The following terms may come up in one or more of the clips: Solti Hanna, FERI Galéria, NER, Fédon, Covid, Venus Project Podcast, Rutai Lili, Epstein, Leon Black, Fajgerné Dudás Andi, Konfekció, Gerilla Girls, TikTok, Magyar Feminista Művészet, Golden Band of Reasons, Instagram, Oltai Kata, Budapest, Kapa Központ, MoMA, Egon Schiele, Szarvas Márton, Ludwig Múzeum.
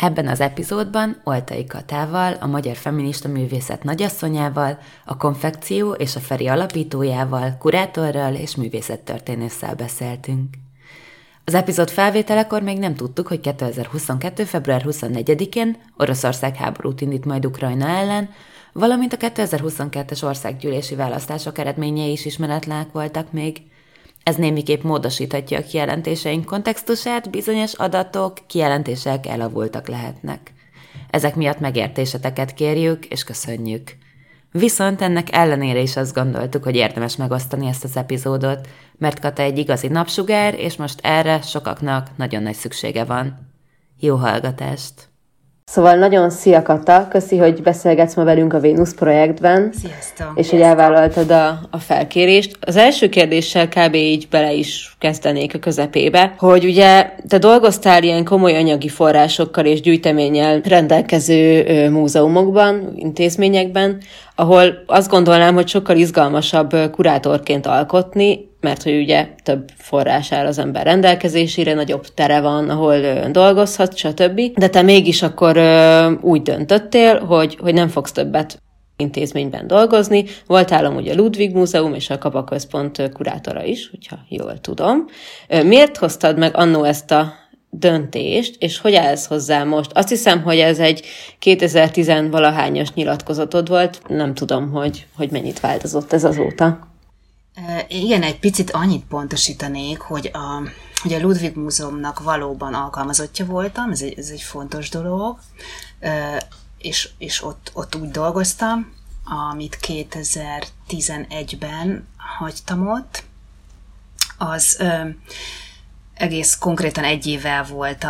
Ebben az epizódban Oltai Katával, a Magyar Feminista Művészet nagyasszonyával, a Konfekció és a FERI alapítójával, kurátorral és művészettörténésszel beszéltünk. Az epizód felvételekor még nem tudtuk, hogy 2022. február 24-én Oroszország háborút indít majd Ukrajna ellen, valamint a 2022-es országgyűlési választások eredményei is ismeretlenek voltak még. Ez némiképp módosíthatja a kijelentéseink kontextusát, bizonyos adatok, kijelentések elavultak lehetnek. Ezek miatt megértéseteket kérjük és köszönjük. Viszont ennek ellenére is azt gondoltuk, hogy érdemes megosztani ezt az epizódot, mert Kata egy igazi napsugár, és most erre sokaknak nagyon nagy szüksége van. Jó hallgatást! Szóval nagyon szia Kata, köszi, hogy beszélgetsz ma velünk a Venus projektben. Sziasztok! És hogy elvállaltad a felkérést. Az első kérdéssel kb. Így bele is kezdenék a közepébe, hogy ugye te dolgoztál ilyen komoly anyagi forrásokkal és gyűjteménnyel rendelkező múzeumokban, intézményekben, ahol azt gondolnám, hogy sokkal izgalmasabb kurátorként alkotni, mert hogy ugye több forrás áll az ember rendelkezésére, nagyobb tere van, ahol dolgozhat, stb. De te mégis akkor úgy döntöttél, hogy nem fogsz többet intézményben dolgozni. Voltál amúgy a Ludwig Múzeum és a Kapa Központ kurátora is, hogyha jól tudom. Miért hoztad meg annó ezt a döntést, és hogy állsz hozzá most? Azt hiszem, hogy ez egy 2010-valahányos nyilatkozatod volt. Nem tudom, hogy mennyit változott ez azóta. Igen, egy picit annyit pontosítanék, hogy a Ludwig Múzeumnak valóban alkalmazottja voltam, ez egy fontos dolog, és ott úgy dolgoztam, amit 2011-ben hagytam ott, az egész konkrétan egy évvel volt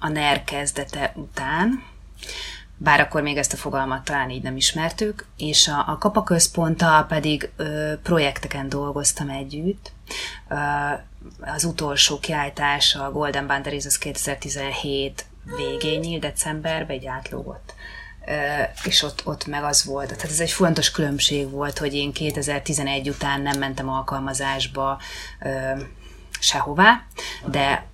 a NER kezdete után, bár akkor még ezt a fogalmat talán így nem ismertük, és a Kapa Központtal pedig projekteken dolgoztam együtt. Az utolsó kiállítás, a Golden Band of Reasons 2017 végén nyílt, decemberben, így átlógott. És ott meg az volt. Tehát ez egy fontos különbség volt, hogy én 2011 után nem mentem alkalmazásba sehová, de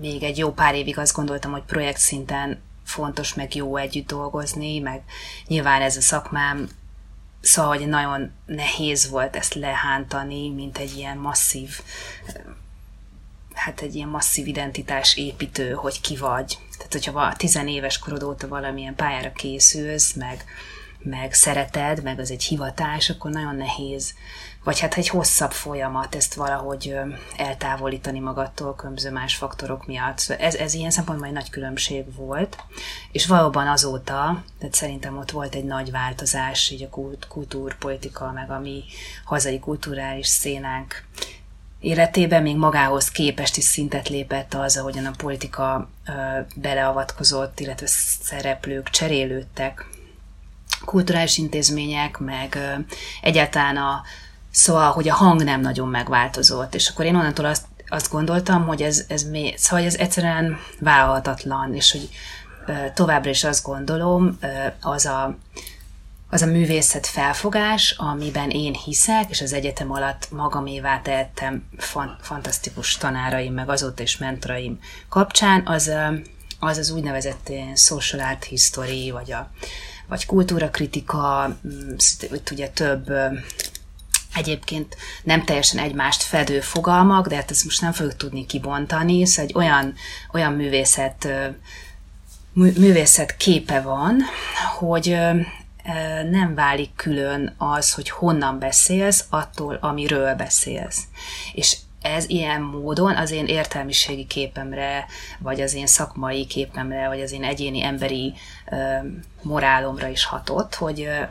még egy jó pár évig azt gondoltam, hogy projekt szinten fontos, meg jó együtt dolgozni, meg nyilván ez a szakmám, szóval, hogy nagyon nehéz volt ezt lehántani, mint egy ilyen masszív, identitás építő, hogy ki vagy. Tehát, hogyha 10 éves korod óta valamilyen pályára készülsz, meg szereted, meg az egy hivatás, akkor nagyon nehéz. Vagy egy hosszabb folyamat ezt valahogy eltávolítani magadtól különböző más faktorok miatt. Szóval ez ilyen szempontból egy nagy különbség volt, és valóban azóta, tehát szerintem ott volt egy nagy változás, így a kultúrpolitika, meg a mi hazai kulturális szénánk életében még magához képest is szintet lépett az, ahogyan a politika beleavatkozott, illetve szereplők cserélődtek, kulturális intézmények, meg egyáltalán szóval, hogy a hang nem nagyon megváltozott. És akkor én onnantól azt gondoltam, hogy ez egyszerűen vállalhatatlan, és hogy továbbra is azt gondolom, az a művészet felfogás, amiben én hiszek, és az egyetem alatt magamévá tehettem fantasztikus tanáraim, meg azóta is mentoraim kapcsán, az úgynevezett social art history, vagy kultúrakritika, ugye több egyébként nem teljesen egymást fedő fogalmak, de hát ezt most nem fogjuk tudni kibontani, szóval egy olyan művészet képe van, hogy nem válik külön az, hogy honnan beszélsz, attól, amiről beszélsz. És ez ilyen módon az én értelmiségi képemre, vagy az én szakmai képemre, vagy az én egyéni emberi morálomra is hatott,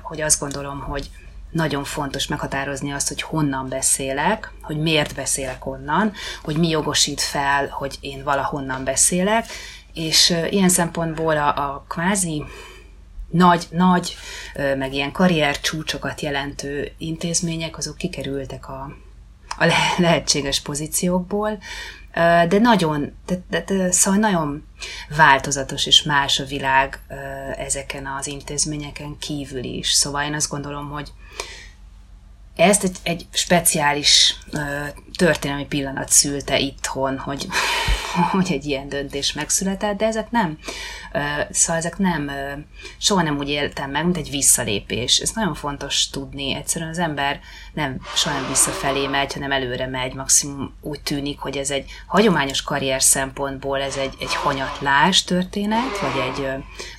hogy azt gondolom, hogy nagyon fontos meghatározni azt, hogy honnan beszélek, hogy miért beszélek onnan, hogy mi jogosít fel, hogy én valahonnan beszélek, és ilyen szempontból a kvázi nagy, meg ilyen karriercsúcsokat jelentő intézmények, azok kikerültek a lehetséges pozíciókból, de nagyon, szóval nagyon változatos és más a világ ezeken az intézményeken kívül is. Szóval én azt gondolom, hogy ezt egy speciális történelmi pillanat szülte itthon, hogy egy ilyen döntés megszületett, de ezek nem, szóval ezek nem, soha nem úgy éltem meg, mint egy visszalépés. Ez nagyon fontos tudni, egyszerűen az ember nem soha nem visszafelé megy, hanem előre megy, maximum úgy tűnik, hogy ez egy hagyományos karrier szempontból ez egy hanyatlás történet,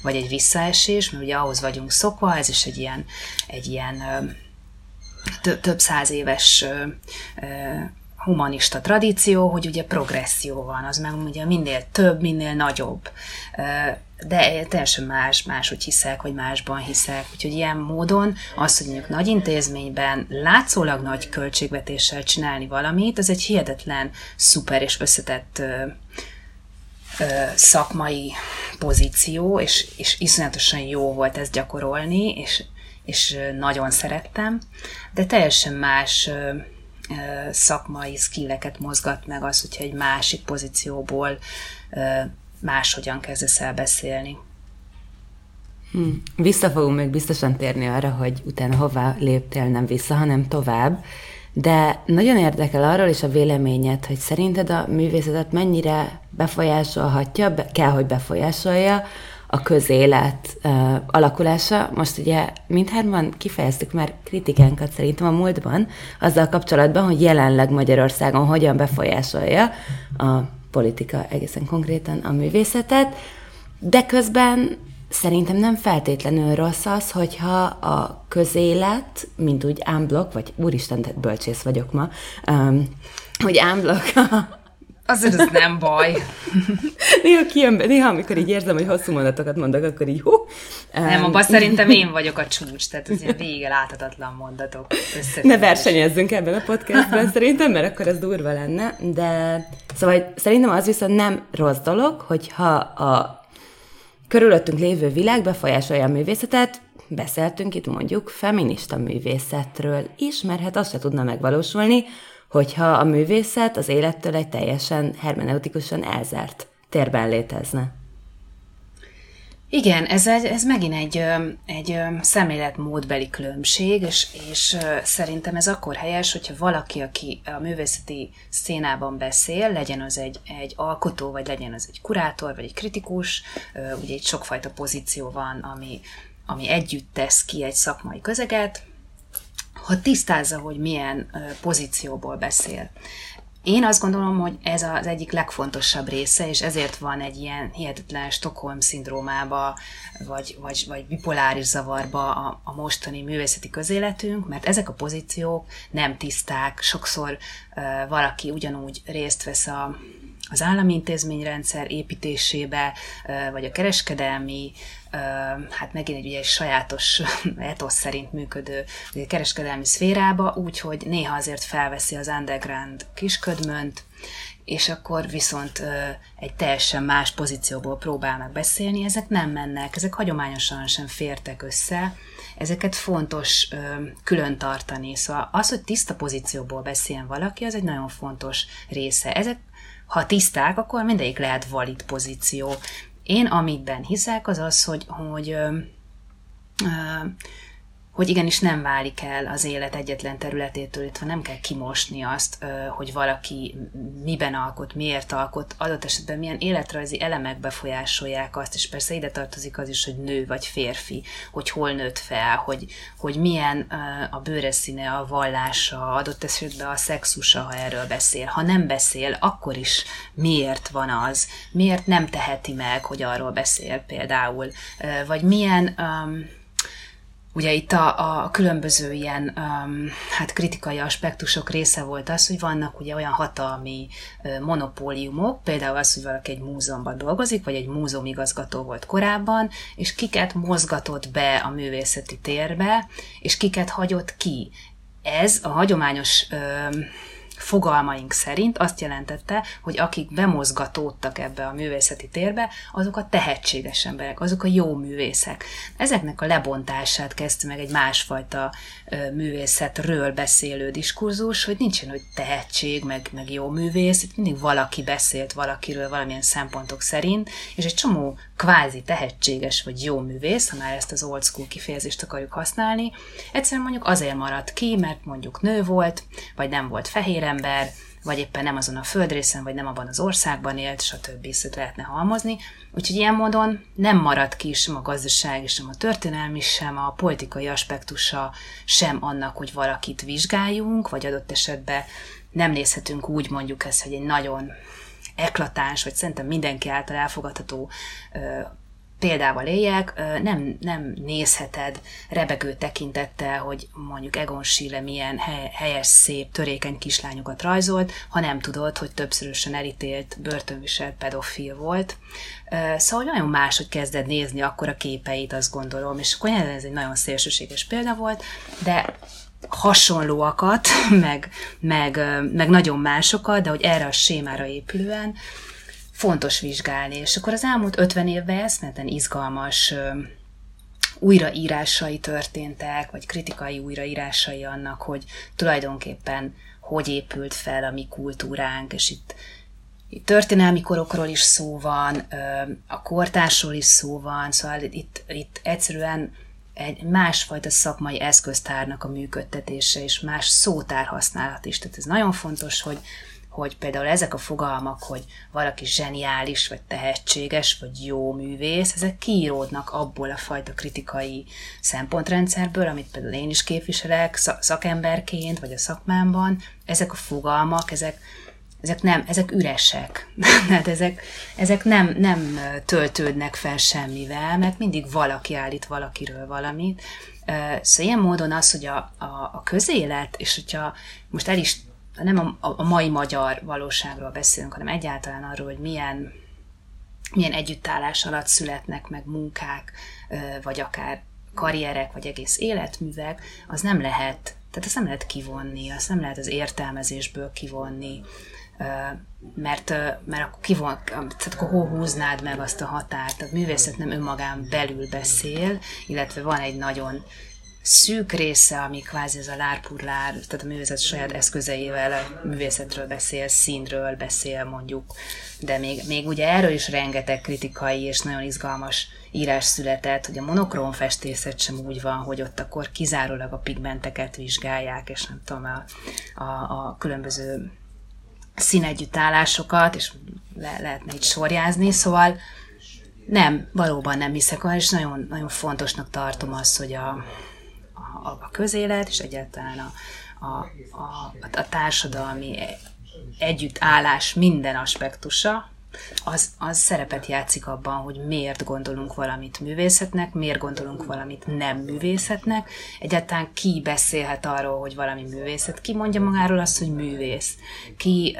vagy egy visszaesés, mert ugye ahhoz vagyunk szokva, ez is egy ilyen több száz éves humanista tradíció, hogy ugye progresszió van, az meg ugye minél több, minél nagyobb. De teljesen más, hogy hiszek, vagy másban hiszek. Úgyhogy ilyen módon az, hogy mondjuk nagy intézményben látszólag nagy költségvetéssel csinálni valamit, az egy hihetetlen, szuper és összetett szakmai pozíció, és iszonyatosan jó volt ezt gyakorolni, és nagyon szerettem, de teljesen más szakmai skilleket mozgat meg az, hogyha egy másik pozícióból máshogyan kezdesz el beszélni. Vissza fogunk még biztosan térni arra, hogy utána hová léptél, nem vissza, hanem tovább, de nagyon érdekel arról is a véleményed, hogy szerinted a művészetet mennyire befolyásolhatja, kell, hogy befolyásolja a közélet alakulása. Most ugye mindhárman kifejeztük már kritikánkat szerintem a múltban, azzal kapcsolatban, hogy jelenleg Magyarországon hogyan befolyásolja a politika egészen konkrétan a művészetet, de közben szerintem nem feltétlenül rossz az, hogyha a közélet, mint úgy ámblok, vagy úristen, tehát bölcsész vagyok ma, hogy ámblok azért ez nem baj. Néha, amikor így érzem, hogy hosszú mondatokat mondok, akkor így hú. Nem, abban szerintem én vagyok a csúcs, tehát az ilyen vége láthatatlan mondatok. Ne versenyezzünk ebben a podcastben szerintem, mert akkor ez durva lenne, de szóval szerintem az viszont nem rossz dolog, hogyha a körülöttünk lévő világ befolyásolja a művészetet. Beszéltünk itt mondjuk feminista művészetről is, mert hát azt se tudna megvalósulni, hogyha a művészet az élettől egy teljesen hermeneutikusan elzárt térben létezne. Igen, ez megint egy szemléletmódbeli különbség, és szerintem ez akkor helyes, hogyha valaki, aki a művészeti szénában beszél, legyen az egy alkotó, vagy legyen az egy kurátor, vagy egy kritikus, ugye itt sokfajta pozíció van, ami együtt tesz ki egy szakmai közeget, ha tisztázza, hogy milyen pozícióból beszél. Én azt gondolom, hogy ez az egyik legfontosabb része, és ezért van egy ilyen hihetetlen Stockholm-szindrómába, vagy bipoláris zavarba a mostani művészeti közéletünk, mert ezek a pozíciók nem tiszták. Sokszor valaki ugyanúgy részt vesz az állami intézményrendszer építésébe, vagy a kereskedelmi, hát megint egy sajátos etosz szerint működő kereskedelmi szférába, úgyhogy néha azért felveszi az underground kisködmönt, és akkor viszont egy teljesen más pozícióból próbálnak beszélni. Ezek nem mennek, ezek hagyományosan sem fértek össze, ezeket fontos külön tartani. Szóval az, hogy tiszta pozícióból beszéljen valaki, az egy nagyon fontos része. Ezek, ha tiszták, akkor mindegyik lehet valid pozíció. Én amiben hiszek, az az, hogy igenis nem válik el az élet egyetlen területétől, illetve nem kell kimosni azt, hogy valaki miben alkot, miért alkot, adott esetben milyen életrajzi elemek befolyásolják azt, és persze ide tartozik az is, hogy nő vagy férfi, hogy hol nőtt fel, hogy milyen a bőreszíne, a vallása, adott esetben a szexusa, ha erről beszél. Ha nem beszél, akkor is miért van az, miért nem teheti meg, hogy arról beszél például, vagy milyen Ugye itt a különböző ilyen kritikai aspektusok része volt az, hogy vannak ugye olyan hatalmi monopóliumok, például az, hogy valaki egy múzeumban dolgozik, vagy egy múzeumigazgató volt korábban, és kiket mozgatott be a művészeti térbe, és kiket hagyott ki. Ez a hagyományos fogalmaink szerint azt jelentette, hogy akik bemozgatódtak ebbe a művészeti térbe, azok a tehetséges emberek, azok a jó művészek. Ezeknek a lebontását kezdte meg egy másfajta művészetről beszélő diskurzus, hogy nincsen, hogy tehetség, meg jó művész, itt mindig valaki beszélt valakiről valamilyen szempontok szerint, és egy csomó kvázi tehetséges vagy jó művész, ha már ezt az old school kifejezést akarjuk használni, egyszerűen mondjuk azért maradt ki, mert mondjuk nő volt, vagy nem volt fehér ember, vagy éppen nem azon a földrészen, vagy nem abban az országban élt, stb. Ezt lehetne halmozni. Úgyhogy ilyen módon nem marad ki sem a gazdaság, sem a történelmi, sem a politikai aspektusa, sem annak, hogy valakit vizsgáljunk, vagy adott esetben nem nézhetünk úgy, mondjuk ezt, hogy egy nagyon eklatáns, vagy szerintem mindenki által elfogadható példával éljek, nem nézheted rebegő tekintettel, hogy mondjuk Egon Schiele milyen helyes, szép, törékeny kislányokat rajzolt, ha nem tudod, hogy többszörösen elítélt, börtönviselt pedofil volt. Szóval nagyon más, hogy kezded nézni akkor a képeit, azt gondolom, és akkor ez egy nagyon szélsőséges példa volt, de hasonlóakat, meg nagyon másokat, de hogy erre a sémára épülően fontos vizsgálni. És akkor az elmúlt 50 évben eszmeten izgalmas újraírásai történtek, vagy kritikai újraírásai annak, hogy tulajdonképpen hogy épült fel a mi kultúránk, és itt történelmi korokról is szó van, a kortársról is szó van, szóval itt egyszerűen egy másfajta szakmai eszköztárnak a működtetése, és más szótárhasználat is. Tehát ez nagyon fontos, hogy például ezek a fogalmak, hogy valaki zseniális, vagy tehetséges, vagy jó művész, ezek kiíródnak abból a fajta kritikai szempontrendszerből, amit például én is képviselek szakemberként, vagy a szakmámban. Ezek a fogalmak, ezek üresek. Tehát ezek nem töltődnek fel semmivel, mert mindig valaki állít valakiről valamit. Szóval ilyen módon az, hogy a közélet, és hogyha most el is nem a mai magyar valóságról beszélünk, hanem egyáltalán arról, hogy milyen együttállás alatt születnek meg munkák, vagy akár karrierek, vagy egész életművek, az nem lehet, tehát azt nem lehet kivonni, azt nem lehet az értelmezésből kivonni, mert akkor hol húznád meg azt a határt? A művészet nem önmagán belül beszél, illetve van egy nagyon szűk része, ami kvázi ez a lárpurlár, tehát a művészet saját eszközeivel a művészetről beszél, színről beszél mondjuk, de még ugye erről is rengeteg kritikai és nagyon izgalmas írás született, hogy a monokróm festészet sem úgy van, hogy ott akkor kizárólag a pigmenteket vizsgálják, és nem tudom, a különböző színegyüttállásokat, és lehetne itt sorjázni, szóval nem, valóban nem hiszek, és nagyon, nagyon fontosnak tartom azt, hogy a közélet, és egyáltalán a társadalmi együttállás minden aspektusa, az szerepet játszik abban, hogy miért gondolunk valamit művészetnek, miért gondolunk valamit nem művészetnek. Egyáltalán ki beszélhet arról, hogy valami művészet? Ki mondja magáról azt, hogy művész? Ki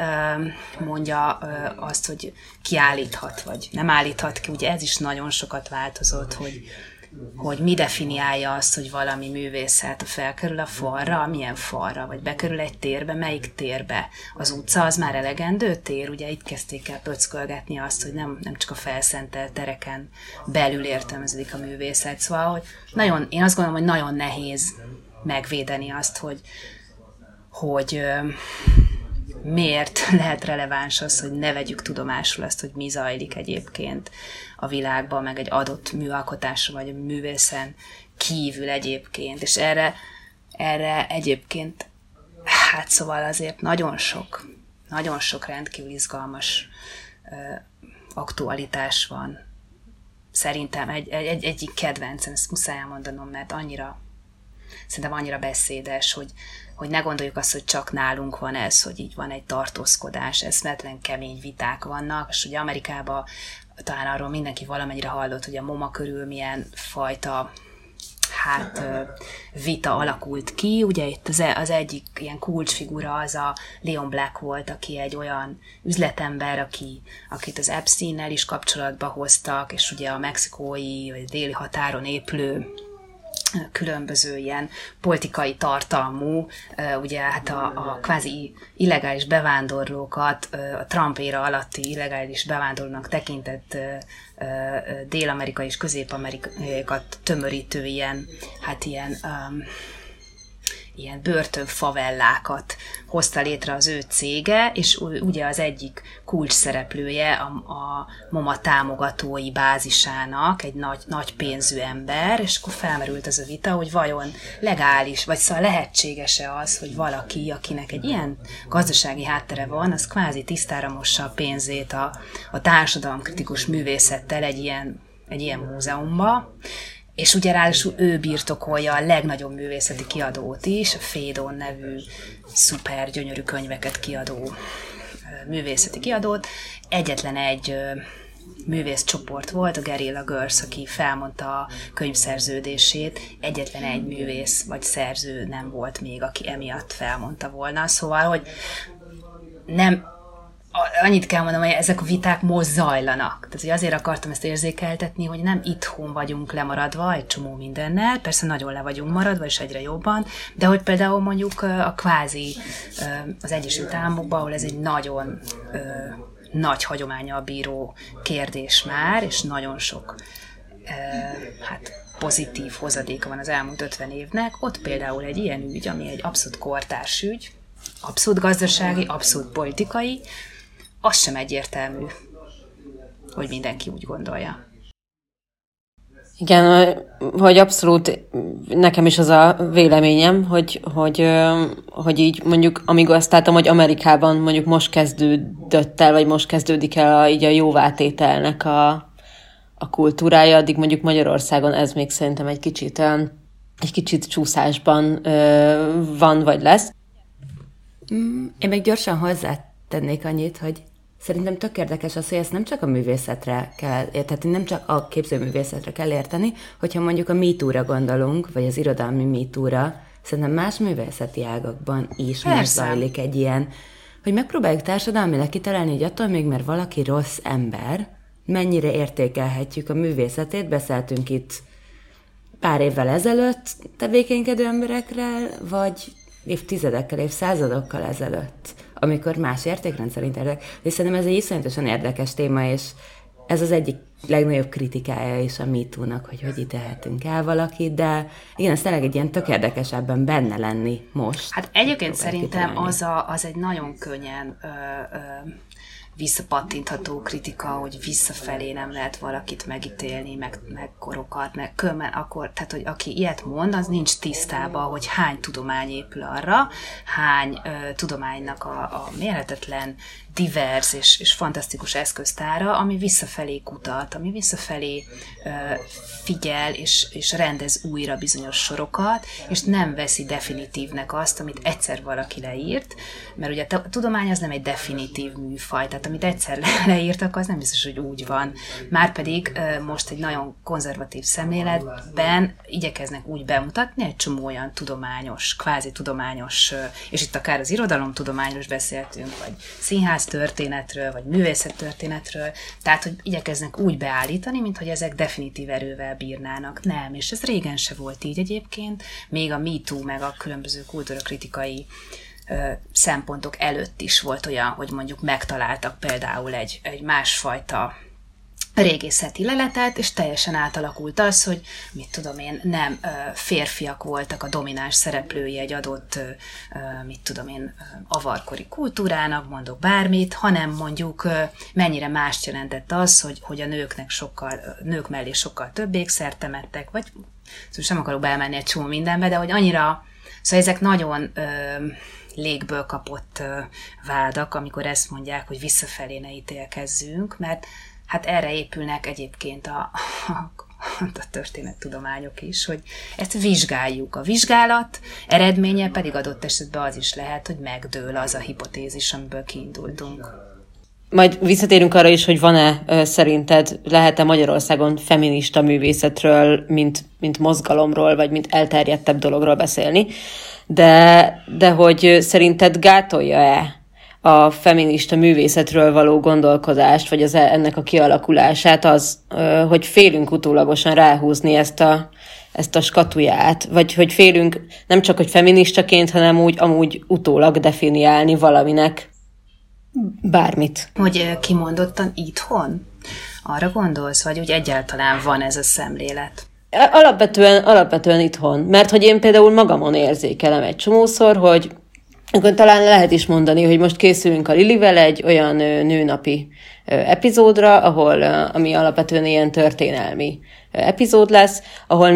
mondja azt, hogy ki állíthat, vagy nem állíthat ki? Ugye ez is nagyon sokat változott, hogy mi definiálja azt, hogy valami művészet, felkerül a falra, milyen falra, vagy bekerül egy térbe, melyik térbe. Az utca az már elegendő tér, ugye itt kezdték el pöckölgetni azt, hogy nem csak a felszentelt tereken belül értelmeződik a művészet. Szóval, hogy én azt gondolom, hogy nagyon nehéz megvédeni azt, hogy miért lehet releváns az, hogy ne vegyük tudomásul azt, hogy mi zajlik egyébként a világban, meg egy adott műalkotáson, vagy a művészen kívül egyébként. És erre egyébként, hát szóval azért nagyon sok rendkívül izgalmas aktualitás van. Szerintem egyik kedvencem, ezt muszáj elmondanom, mert annyira beszédes, hogy ne gondoljuk azt, hogy csak nálunk van ez, hogy így van egy tartózkodás, eszmetlen kemény viták vannak, és ugye Amerikában talán arról mindenki valamennyire hallott, hogy a MoMA körül milyen fajta hát vita alakult ki. Ugye itt az egyik ilyen kulcsfigura az a Leon Black volt, aki egy olyan üzletember, akit az Epstein-nel is kapcsolatba hoztak, és ugye a mexikói vagy déli határon épülő különböző ilyen politikai tartalmú, ugye hát a kvázi illegális bevándorlókat, a Trump éra alatti illegális bevándorlónak tekintett Dél-Amerika és Közép-Amerikát tömörítő ilyen, hát ilyen börtönfavellákat hozta létre az ő cége, és ugye az egyik kulcsszereplője a MoMA támogatói bázisának, egy nagy pénzű ember, és akkor felmerült az a vita, hogy vajon legális, vagy szóval lehetséges-e az, hogy valaki, akinek egy ilyen gazdasági háttere van, az kvázi tisztára mossa a pénzét a társadalomkritikus művészettel egy ilyen múzeumba. És ugye ráadásul ő birtokolja a legnagyobb művészeti kiadót is, a Fédon nevű szuper gyönyörű könyveket kiadó művészeti kiadót. Egyetlen egy művészcsoport volt, a Gerilla Girls, aki felmondta a könyvszerződését. Egyetlen egy művész vagy szerző nem volt még, aki emiatt felmondta volna. Szóval, hogy nem... Annyit kell mondanom, hogy ezek a viták most zajlanak. Tehát, hogy azért akartam ezt érzékeltetni, hogy nem itthon vagyunk lemaradva egy csomó mindennel, persze nagyon le vagyunk maradva, és egyre jobban, de hogy például mondjuk a kvázi az Egyesült Államokban, ahol ez egy nagyon nagy hagyománnyal bíró kérdés már, és nagyon sok hát pozitív hozadéka van az elmúlt 50 évnek, ott például egy ilyen ügy, ami egy abszolút kortárs ügy, abszolút gazdasági, abszolút politikai, az sem egyértelmű, hogy mindenki úgy gondolja. Igen, hogy abszolút nekem is az a véleményem, hogy így mondjuk, amíg azt láttam, hogy Amerikában mondjuk most kezdődött el, vagy most kezdődik el így a jóvátételnek a kultúrája, addig mondjuk Magyarországon ez még szerintem egy kicsit csúszásban van, vagy lesz. Én még gyorsan hozzátennék annyit, hogy szerintem tök érdekes az, hogy ezt nem csak a művészetre kell érteni, nem csak a képzőművészetre kell érteni, hogyha mondjuk a MeToo-ra gondolunk, vagy az irodalmi MeToo-ra, szerintem más művészeti ágakban is most zajlik egy ilyen, hogy megpróbáljuk társadalmilag kitalálni, hogy attól még, mert valaki rossz ember, mennyire értékelhetjük a művészetét, beszéltünk itt pár évvel ezelőtt tevékenykedő emberekről, vagy évtizedekkel, évszázadokkal ezelőtt, amikor más értékrendszerint értek. És szerintem ez egy iszonyatosan érdekes téma, és ez az egyik legnagyobb kritikája is a MeToo-nak, hogy ítélhetünk el valakit, de igen, ez tényleg egy ilyen tök érdekes ebben benne lenni most. Hát egyébként szerintem az egy nagyon könnyen visszapattintható kritika, hogy visszafelé nem lehet valakit megítélni, meg korokat, meg különben akkor, tehát, hogy aki ilyet mond, az nincs tisztában, hogy hány tudomány épül arra, hány tudománynak a mérhetetlen divers és fantasztikus eszköztára, ami visszafelé kutat, ami visszafelé figyel, és rendez újra bizonyos sorokat, és nem veszi definitívnek azt, amit egyszer valaki leírt, mert ugye a tudomány az nem egy definitív műfaj, tehát amit egyszer leírtak, az nem biztos, hogy úgy van. Márpedig most egy nagyon konzervatív szemléletben igyekeznek úgy bemutatni egy csomó olyan tudományos, kvázi tudományos, és itt akár az irodalomtudományról is beszéltünk, vagy színház történetről, vagy művészettörténetről, tehát, hogy igyekeznek úgy beállítani, minthogy ezek definitív erővel bírnának. Nem, és ez régen se volt így egyébként, még a MeToo, meg a különböző kultúrakritikai szempontok előtt is volt olyan, hogy mondjuk megtaláltak például egy másfajta régészeti leletet, és teljesen átalakult az, hogy mit tudom én, nem férfiak voltak a domináns szereplői egy adott, mit tudom én, avarkori kultúrának, mondok bármit, hanem mondjuk mennyire mást jelentett az, hogy a nők mellé sokkal több ékszert temettek, vagy szóval sem akarok belemenni egy csomó mindenbe, de hogy annyira, szóval ezek nagyon légből kapott vádak, amikor ezt mondják, hogy visszafelé ne ítélkezzünk, mert hát erre épülnek egyébként a történettudományok is, hogy ezt vizsgáljuk. A vizsgálat eredménye pedig adott esetben az is lehet, hogy megdől az a hipotézis, amiből kiindultunk. Majd visszatérünk arra is, hogy van-e szerinted, lehet-e Magyarországon feminista művészetről, mint mozgalomról, vagy mint elterjedtebb dologról beszélni, de hogy szerinted gátolja-e a feminista művészetről való gondolkodást, vagy az ennek a kialakulását az, hogy félünk utólagosan ráhúzni ezt a skatuját, vagy hogy félünk nem csak, hogy feministaként, hanem úgy amúgy utólag definiálni valaminek bármit. Hogy kimondottan itthon? Arra gondolsz, vagy úgy egyáltalán van ez a szemlélet? Alapvetően itthon. Mert hogy én például magamon érzékelem egy csomószor, hogy talán lehet is mondani, hogy most készülünk a Lilivel egy olyan nőnapi epizódra, ami alapvetően ilyen történelmi epizód lesz, ahol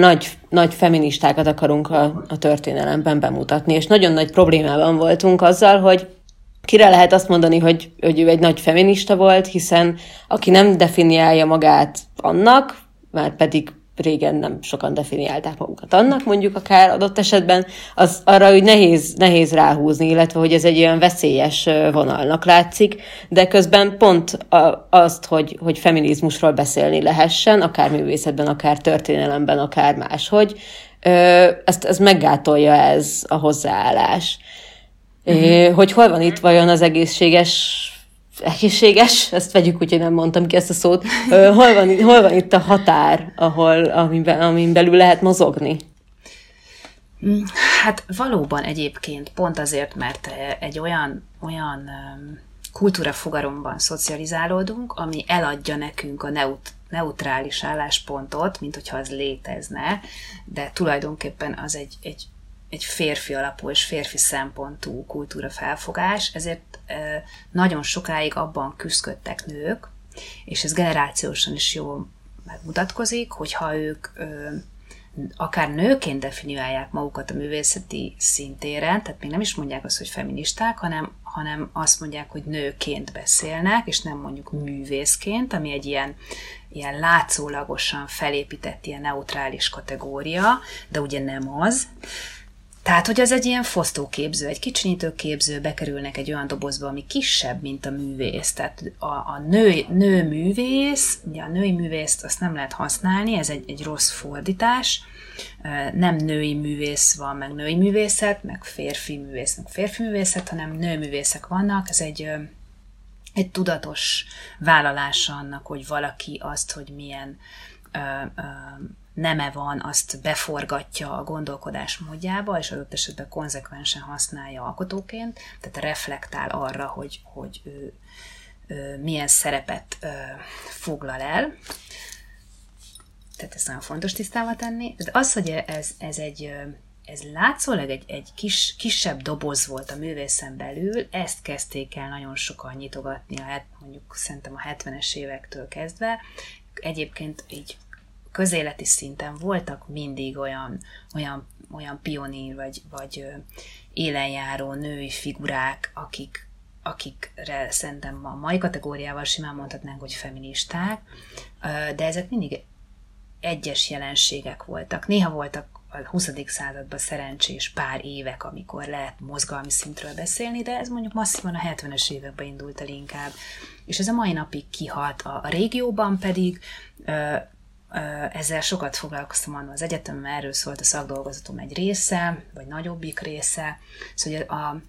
nagy feministákat akarunk a történelemben bemutatni. És nagyon nagy problémában voltunk azzal, hogy kire lehet azt mondani, hogy ő egy nagy feminista volt, hiszen aki nem definiálja magát annak, már pedig régen nem sokan definiálták magukat annak, mondjuk akár adott esetben, az arra úgy nehéz ráhúzni, illetve hogy ez egy olyan veszélyes vonalnak látszik, de közben pont azt, hogy feminizmusról beszélni lehessen, akár művészetben, akár történelemben, akár máshogy, ez meggátolja ez a hozzáállás. Uh-huh. Hogy hol van itt vajon az egészséges, ezt vegyük úgy, hogy nem mondtam ki ezt a szót, hol van itt a határ, amin belül lehet mozogni? Hát valóban egyébként pont azért, mert egy olyan kultúrafogaromban szocializálódunk, ami eladja nekünk a neutrális álláspontot, mint hogyha az létezne, de tulajdonképpen az egy férfi alapú és férfi szempontú kultúra felfogás, ezért nagyon sokáig abban küszködtek nők, és ez generációsan is jól megmutatkozik, hogyha ők akár nőként definiálják magukat a művészeti szintéren, tehát még nem is mondják azt, hogy feministák, hanem azt mondják, hogy nőként beszélnek, és nem mondjuk művészként, ami egy ilyen látszólagosan felépített, ilyen neutrális kategória, de ugye nem az. Tehát, hogy az egy ilyen fosztóképző, egy kicsinyítőképző, bekerülnek egy olyan dobozba, ami kisebb, mint a művész. Tehát a nő művész, ugye a női művészt azt nem lehet használni, ez egy rossz fordítás. Nem női művész van, meg női művészet, meg férfi művész, meg férfi művészet, hanem nőművészek vannak. Ez egy tudatos vállalása annak, hogy valaki azt, hogy milyen neme van, azt beforgatja a gondolkodás módjába, és adott esetben konzekvensen használja alkotóként, tehát reflektál arra, hogy ő milyen szerepet foglal el. Tehát ez nagyon fontos tisztába tenni. De az, hogy ez látszólag egy kisebb doboz volt a művészen belül, ezt kezdték el nagyon sokan nyitogatni, mondjuk szerintem a 70-es évektől kezdve. Egyébként így közéleti szinten voltak mindig olyan pionír vagy élenjáró női figurák, akikre szerintem a mai kategóriával simán mondhatnánk, hogy feministák, de ezek mindig egyes jelenségek voltak. Néha voltak a 20. században szerencsés pár évek, amikor lehet mozgalmi szintről beszélni, de ez mondjuk masszívan a 70-es években indult el inkább. És ez a mai napig kihalt. A régióban pedig ezzel sokat foglalkoztam annól az egyetemen, erről szólt a szakdolgozatom egy része, vagy nagyobbik része. Szóval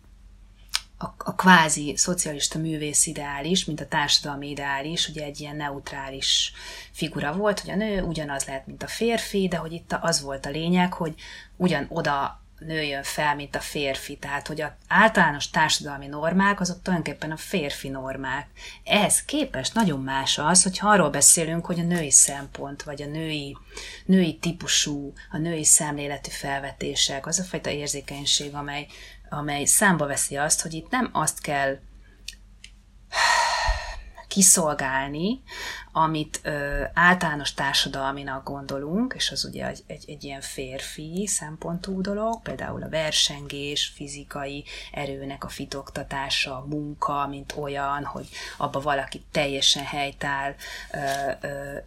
a kvázi szocialista művész ideális, mint a társadalmi ideális, ugye egy ilyen neutrális figura volt, hogy a nő ugyanaz lehet, mint a férfi, de hogy itt az volt a lényeg, hogy ugyanoda nőjön fel, mint a férfi. Tehát, hogy az általános társadalmi normák, azok tulajdonképpen a férfi normák. Ehhez képest nagyon más az, hogyha arról beszélünk, hogy a női szempont, vagy a női típusú, a női szemléletű felvetések, az a fajta érzékenység, amely számba veszi azt, hogy itt nem azt kell kiszolgálni, amit általános társadalminak gondolunk, és az ugye egy ilyen férfi szempontú dolog, például a versengés, fizikai erőnek a fitoktatása, a munka, mint olyan, hogy abba valaki teljesen helytáll,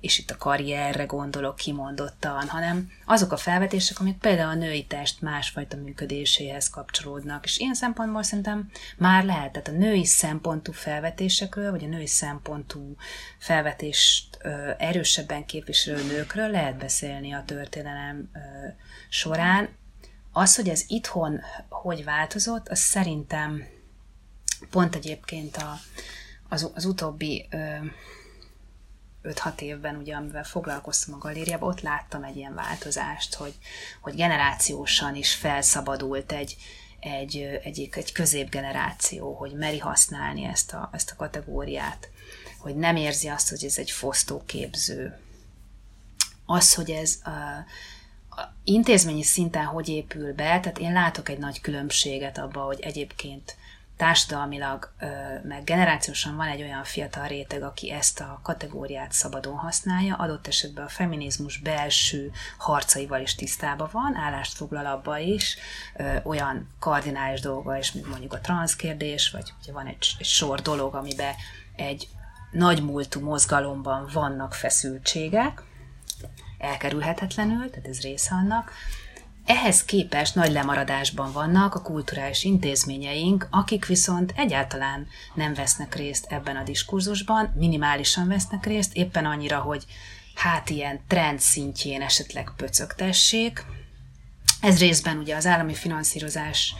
és itt a karrierre gondolok kimondottan, hanem azok a felvetések, amik például a női test másfajta működéséhez kapcsolódnak, és ilyen szempontból szerintem már lehet, tehát a női szempontú felvetésekről, vagy a női szempontú felvetést erősebben képviselő nőkről lehet beszélni a történelem során. Az, hogy ez itthon hogy változott, az szerintem pont egyébként az utóbbi 5-6 évben, ugye, amivel foglalkoztam a galériában, ott láttam egy ilyen változást, hogy generációsan is felszabadult egy középgeneráció, hogy meri használni ezt a kategóriát, hogy nem érzi azt, hogy ez egy fosztóképző. Az, hogy ez intézményi szinten hogy épül be, tehát én látok egy nagy különbséget abban, hogy egyébként társadalmilag, meg generációsan van egy olyan fiatal réteg, aki ezt a kategóriát szabadon használja, adott esetben a feminizmus belső harcaival is tisztában van, állást foglal abba is, olyan kardinális dolga is, mint mondjuk a transzkérdés, vagy ugye van egy sor dolog, amiben egy nagymúltú mozgalomban vannak feszültségek, elkerülhetetlenül, tehát ez része annak. Ehhez képest nagy lemaradásban vannak a kulturális intézményeink, akik viszont egyáltalán nem vesznek részt ebben a diskurzusban, minimálisan vesznek részt, éppen annyira, hogy ilyen trend szintjén esetleg pöcögtessék. Ez részben ugye az állami finanszírozás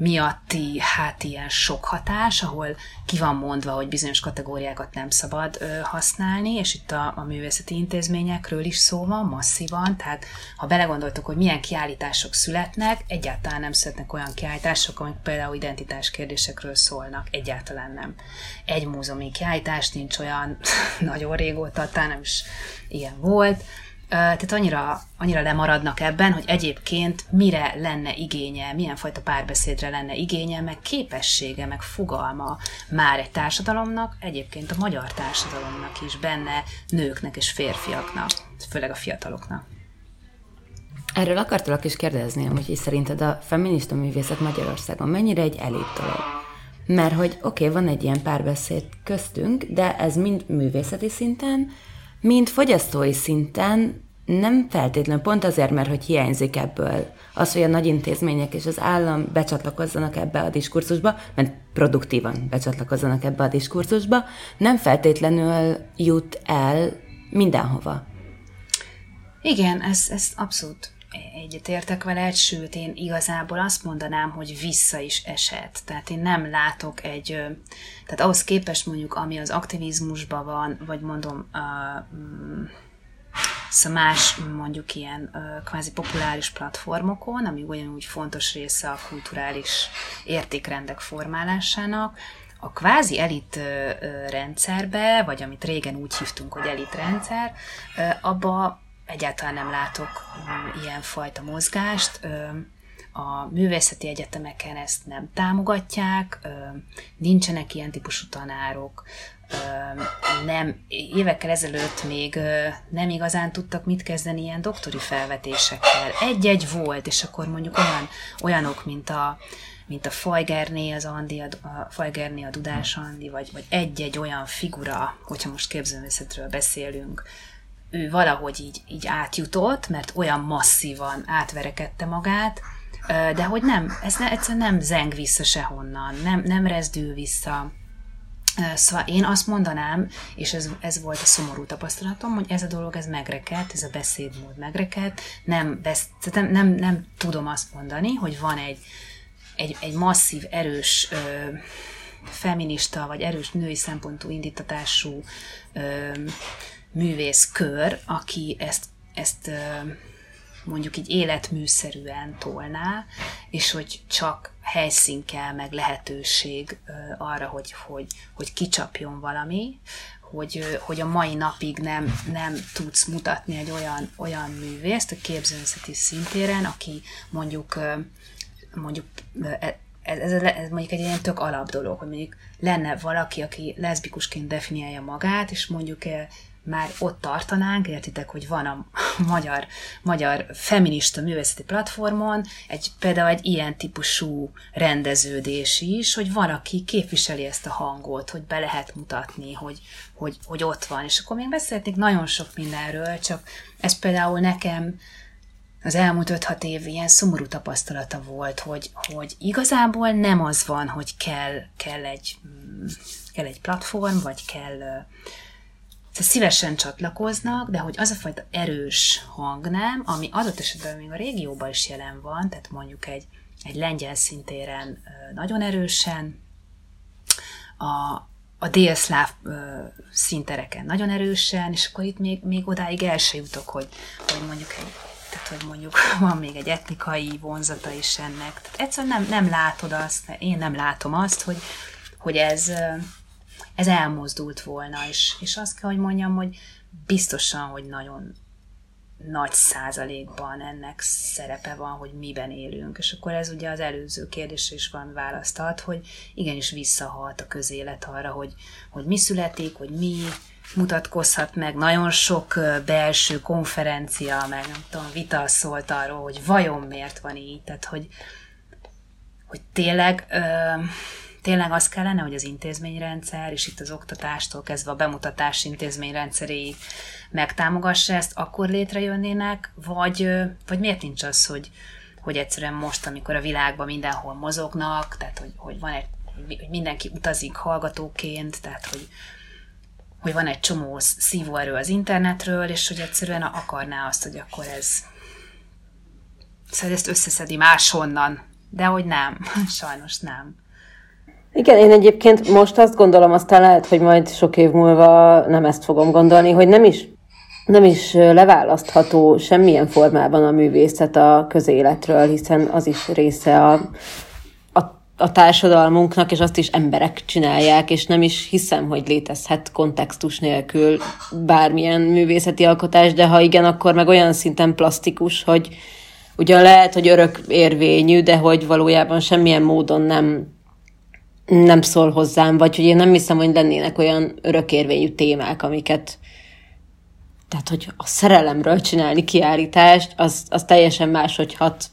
miatti ilyen sok hatás, ahol ki van mondva, hogy bizonyos kategóriákat nem szabad használni, és itt a művészeti intézményekről is szó van, masszívan, tehát ha belegondoltok, hogy milyen kiállítások születnek, egyáltalán nem születnek olyan kiállítások, amik például identitás kérdésekről szólnak, egyáltalán nem. Egy múzeumi kiállítás nincs olyan nagyon régóta, talán nem is ilyen volt, tehát annyira lemaradnak ebben, hogy egyébként mire lenne igénye, milyen fajta párbeszédre lenne igénye, meg képessége, meg fogalma már egy társadalomnak, egyébként a magyar társadalomnak is benne, nőknek és férfiaknak, főleg a fiataloknak. Erről akartalak is kérdezni, hogy szerinted a feminista művészet Magyarországon mennyire egy elit dolog? Mert hogy oké, van egy ilyen párbeszéd köztünk, de ez mind művészeti szinten, mint fogyasztói szinten nem feltétlenül, pont azért, mert hogy hiányzik ebből az, hogy a nagy intézmények és az állam becsatlakozzanak ebbe a diskurzusba, mert produktívan becsatlakozzanak ebbe a diskurzusba, nem feltétlenül jut el mindenhova. Igen, ez abszolút egyetértek veled, sőt, én igazából azt mondanám, hogy vissza is esett. Tehát én nem látok tehát ahhoz képest mondjuk, ami az aktivizmusban van, vagy mondom, más mondjuk ilyen kvázi populáris platformokon, ami ugyanúgy fontos része a kulturális értékrendek formálásának, a kvázi elit rendszerbe, vagy amit régen úgy hívtunk, hogy elitrendszer, abba egyáltalán nem látok ilyenfajta mozgást. A művészeti egyetemeken ezt nem támogatják, nincsenek ilyen típusú tanárok, nem, évekkel ezelőtt még nem igazán tudtak mit kezdeni ilyen doktori felvetésekkel. Egy-egy volt, és akkor mondjuk olyanok, mint a Fajgerné, a Dudás Andi, vagy egy-egy olyan figura, hogyha most képzőművészetről beszélünk, ő valahogy így átjutott, mert olyan masszívan átverekedte magát, de hogy nem, ez egyszerűen nem zeng vissza sehonnan, nem rezdül vissza. Szóval én azt mondanám, és ez volt a szomorú tapasztalatom, hogy ez a dolog, ez megrekedt, ez a beszédmód megrekedt, nem tudom azt mondani, hogy van egy masszív, erős feminista, vagy erős női szempontú indítatású művészkör, aki ezt mondjuk így életműszerűen tolná, és hogy csak helyszín kell, meg lehetőség arra, hogy kicsapjon valami, hogy a mai napig nem tudsz mutatni egy olyan művészt a képzőművészeti szintéren, aki mondjuk Ez mondjuk egy ilyen tök alap dolog, hogy mondjuk lenne valaki, aki leszbikusként definiálja magát, és mondjuk már ott tartanánk, értitek, hogy van a magyar feminista művészeti platformon például egy ilyen típusú rendeződés is, hogy van, aki képviseli ezt a hangot, hogy be lehet mutatni, hogy ott van. És akkor még beszélhetnék nagyon sok mindenről, csak ez például nekem az elmúlt 5-6 év ilyen szomorú tapasztalata volt, hogy igazából nem az van, hogy kell egy platform, vagy kell... Szívesen csatlakoznak, de hogy az a fajta erős hang nem, ami adott esetben még a régióban is jelen van, tehát mondjuk egy lengyel szintéren nagyon erősen, a délszláv szintereken nagyon erősen, és akkor itt még odáig el se jutok, hogy mondjuk van még egy etnikai vonzata is ennek. Tehát egyszerűen nem látod azt, én nem látom azt, hogy ez elmozdult volna, és azt kell, hogy mondjam, hogy biztosan, hogy nagyon nagy százalékban ennek szerepe van, hogy miben élünk. És akkor ez ugye az előző kérdésre is van választ ad, hogy igenis visszahalt a közélet arra, hogy mi születik, hogy mi mutatkozhat meg. Nagyon sok belső konferencia, meg nem tudom, vita szólt arról, hogy vajon miért van így. Tehát, hogy tényleg az kellene, hogy az intézményrendszer, és itt az oktatástól kezdve a bemutatás intézményrendszeréig megtámogassa ezt, akkor létrejönnének, vagy miért nincs az, hogy egyszerűen most, amikor a világban mindenhol mozognak, tehát hogy van hogy mindenki utazik hallgatóként, tehát hogy van egy csomó szívóerő az internetről, és hogy egyszerűen akarná azt, hogy akkor ezt összeszedi máshonnan, de hogy nem, sajnos nem. Igen, én egyébként most azt gondolom, aztán lehet, hogy majd sok év múlva nem ezt fogom gondolni, hogy nem is leválasztható semmilyen formában a művészet a közéletről, hiszen az is része a társadalmunknak, és azt is emberek csinálják, és nem is hiszem, hogy létezhet kontextus nélkül bármilyen művészeti alkotás, de ha igen, akkor meg olyan szinten plastikus, hogy ugyan lehet, hogy örök érvényű, de hogy valójában semmilyen módon nem szól hozzám, vagy hogy én nem hiszem, hogy lennének olyan örökérvényű témák, amiket, tehát hogy a szerelemről csinálni kiállítást, az teljesen más, hogy 6,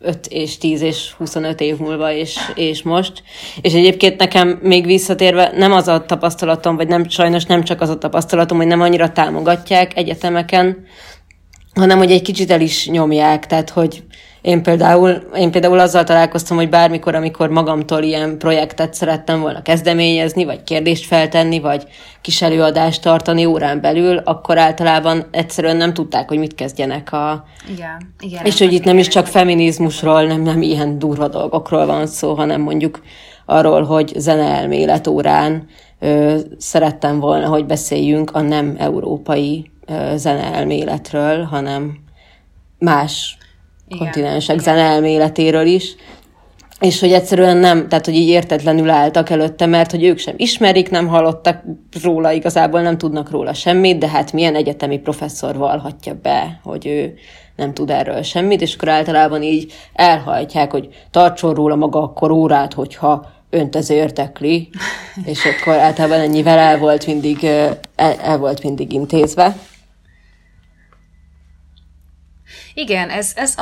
5 és 10 és 25 év múlva és most. És egyébként nekem még visszatérve nem az a tapasztalatom, vagy sajnos nem csak az a tapasztalatom, hogy nem annyira támogatják egyetemeken, hanem hogy egy kicsit el is nyomják, tehát hogy Én például azzal találkoztam, hogy bármikor, amikor magamtól ilyen projektet szerettem volna kezdeményezni, vagy kérdést feltenni, vagy kis előadást tartani órán belül, akkor általában egyszerűen nem tudták, hogy mit kezdjenek a... Igen, és hogy itt nem is csak feminizmusról, nem ilyen durva dolgokról van szó, hanem mondjuk arról, hogy zeneelmélet órán szerettem volna, hogy beszéljünk a nem európai zeneelméletről, hanem más... kontinensek zeneelméletéről is, és hogy egyszerűen nem, tehát hogy így értetlenül álltak előtte, mert hogy ők sem ismerik, nem hallottak róla, igazából nem tudnak róla semmit, de hát milyen egyetemi professzor vallhatja be, hogy ő nem tud erről semmit, és akkor általában így elhajtják, hogy tartson róla maga akkor órát, hogyha önt ez értekli, és akkor általában ennyivel el volt mindig intézve. Igen, ez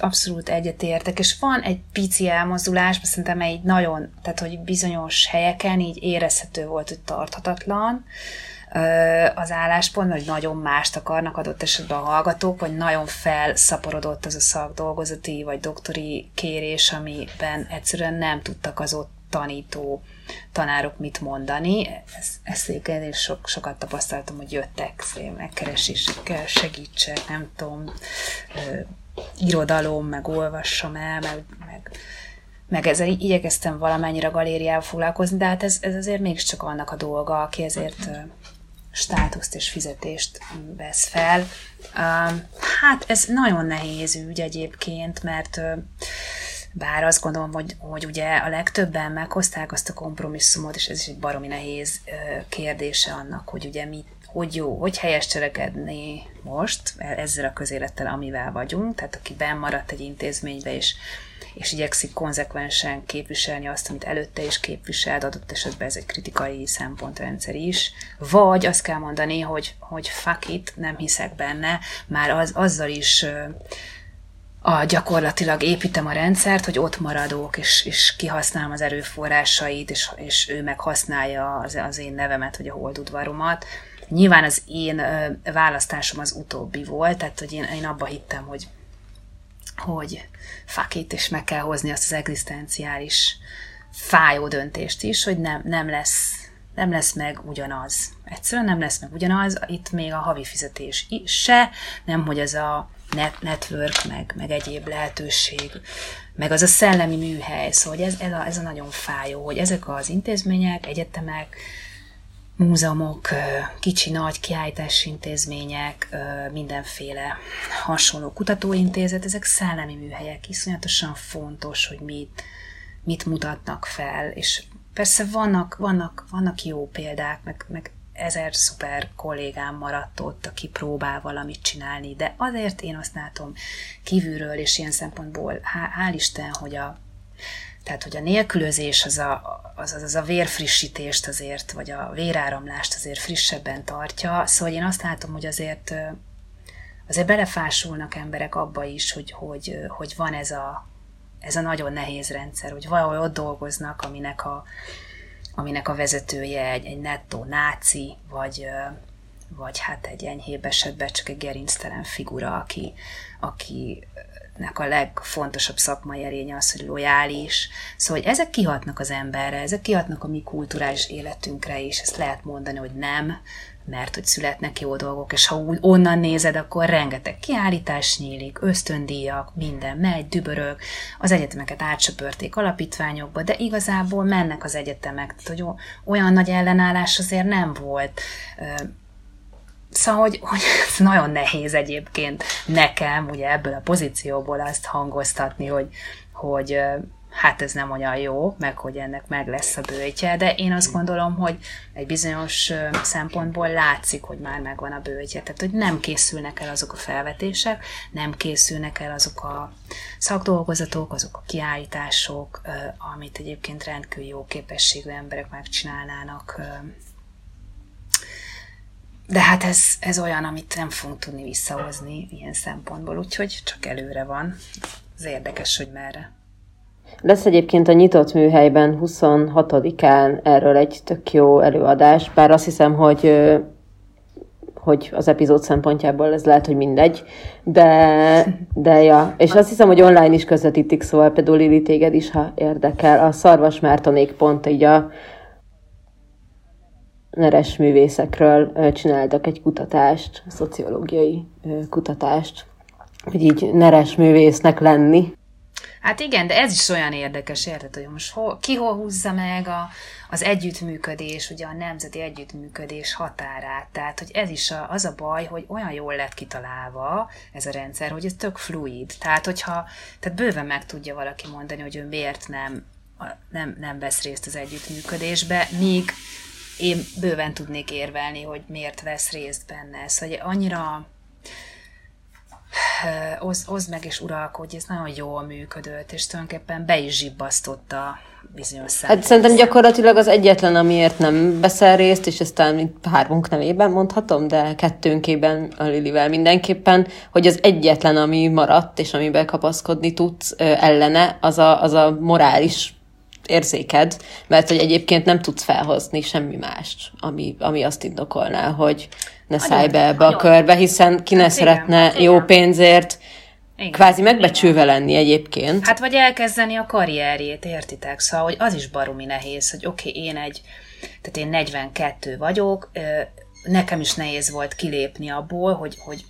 abszolút egyetértek, és van egy pici elmozdulás, szerintem egy nagyon, tehát hogy bizonyos helyeken így érezhető volt, hogy tarthatatlan az álláspont, hogy nagyon mást akarnak adott esetben a hallgatók, vagy nagyon felszaporodott az a szakdolgozati vagy doktori kérés, amiben egyszerűen nem tudtak az ott tanító tanárok mit mondani. Ezt egyébként én sokat tapasztaltam, hogy jöttek megkeresésükkel, segítsek, nem tudom, irodalom, meg olvassam el, meg ezzel igyekeztem valamennyire galériával foglalkozni, de hát ez azért mégiscsak annak a dolga, aki ezért státuszt és fizetést vesz fel. Hát ez nagyon nehéz ügy egyébként, mert bár azt gondolom, hogy ugye a legtöbben meghozták azt a kompromisszumot, és ez is egy baromi nehéz kérdése annak, hogy ugye mi, hogy jó, hogy helyes cselekedni most ezzel a közélettel, amivel vagyunk, tehát aki bennmaradt egy intézménybe és igyekszik konzekvensen képviselni azt, amit előtte is képviselt, adott esetben ez egy kritikai szempontrendszer is, vagy azt kell mondani, hogy fuck it, nem hiszek benne, már azzal is gyakorlatilag építem a rendszert, hogy ott maradok, és kihasználom az erőforrásait, és ő meghasználja az én nevemet, vagy a holdudvaromat. Nyilván az én választásom az utóbbi volt, tehát hogy én abba hittem, hogy fuck it, és meg kell hozni azt az egzisztenciális fájó döntést is, hogy nem lesz meg ugyanaz. Egyszerűen nem lesz meg ugyanaz, itt még a havi fizetés se, nem hogy az a network, meg egyéb lehetőség, meg az a szellemi műhely. Szóval ez a nagyon fájó, hogy ezek az intézmények, egyetemek, múzeumok, kicsi-nagy kiállítási intézmények, mindenféle hasonló kutatóintézet, ezek szellemi műhelyek, iszonyatosan fontos, hogy mit mutatnak fel, és persze vannak jó példák, meg 1000 szuper kollégám maradt ott, aki próbál valamit csinálni, de azért én azt látom kívülről, és ilyen szempontból, hál' Isten, hogy a nélkülözés, az a vérfrissítést azért, vagy a véráramlást azért frissebben tartja, szóval én azt látom, hogy azért belefásulnak emberek abba is, hogy van ez a nagyon nehéz rendszer, hogy valahol ott dolgoznak, aminek a vezetője egy nettó náci, vagy hát egy enyhébb esetben csak egy gerinctelen figura, akinek a legfontosabb szakmai erénye az, hogy lojális. Szóval hogy ezek kihatnak az emberre, ezek kihatnak a mi kulturális életünkre is, ezt lehet mondani, hogy nem, mert hogy születnek jó dolgok, és ha úgy onnan nézed, akkor rengeteg kiállítás nyílik, ösztöndíjak, minden megy, dübörög, az egyetemeket átsöpörték alapítványokba, de igazából mennek az egyetemek, tehát hogy olyan nagy ellenállás azért nem volt. Szóval, hogy ez nagyon nehéz egyébként nekem ugye ebből a pozícióból azt hangoztatni, hogy hát ez nem olyan jó, meg hogy ennek meg lesz a bőjtje, de én azt gondolom, hogy egy bizonyos szempontból látszik, hogy már megvan a bőjtje. Tehát, hogy nem készülnek el azok a felvetések, nem készülnek el azok a szakdolgozatok, azok a kiállítások, amit egyébként rendkívül jó képességű emberek megcsinálnának. De hát ez olyan, amit nem fogunk tudni visszahozni ilyen szempontból, úgyhogy csak előre van. Ez érdekes, hogy merre. Lesz egyébként a Nyitott Műhelyben 26-án erről egy tök jó előadás, bár azt hiszem, hogy az epizód szempontjából ez lehet, hogy mindegy, de ja. És azt hiszem, hogy online is közvetítik, szóval például Lili téged is, ha érdekel. A Szarvas Mártonék pont így a neres művészekről csináltak egy kutatást, szociológiai kutatást, hogy így neres művésznek lenni. Hát igen, de ez is olyan érdekes, érted, hogy most ki hol húzza meg az együttműködés, ugye a nemzeti együttműködés határát. Tehát, hogy ez is az a baj, hogy olyan jól lett kitalálva ez a rendszer, hogy ez tök fluid. Tehát, tehát bőven meg tudja valaki mondani, hogy ő miért nem vesz részt az együttműködésbe, míg én bőven tudnék érvelni, hogy miért vesz részt benne. Szóval annyira... Oszd meg és uralkodj, ez nagyon jól működött, és tulajdonképpen be is zsibbasztotta bizonyos személyt. Hát szerintem gyakorlatilag az egyetlen, amiért nem veszel részt, és aztán hármunk nevében mondhatom, de kettőnkében a Lilivel mindenképpen, hogy az egyetlen, ami maradt, és amiben kapaszkodni tudsz ellene, az a morális érzéked, mert hogy egyébként nem tudsz felhozni semmi mást, ami azt indokolná, hogy ne szállj be ebbe a körbe, hiszen ki ne szeretne jó pénzért kvázi megbecsülve lenni egyébként. Hát vagy elkezdeni a karrierjét, értitek? Szóval, hogy az is baromi nehéz, hogy oké, én 42 vagyok, nekem is nehéz volt kilépni abból, hogy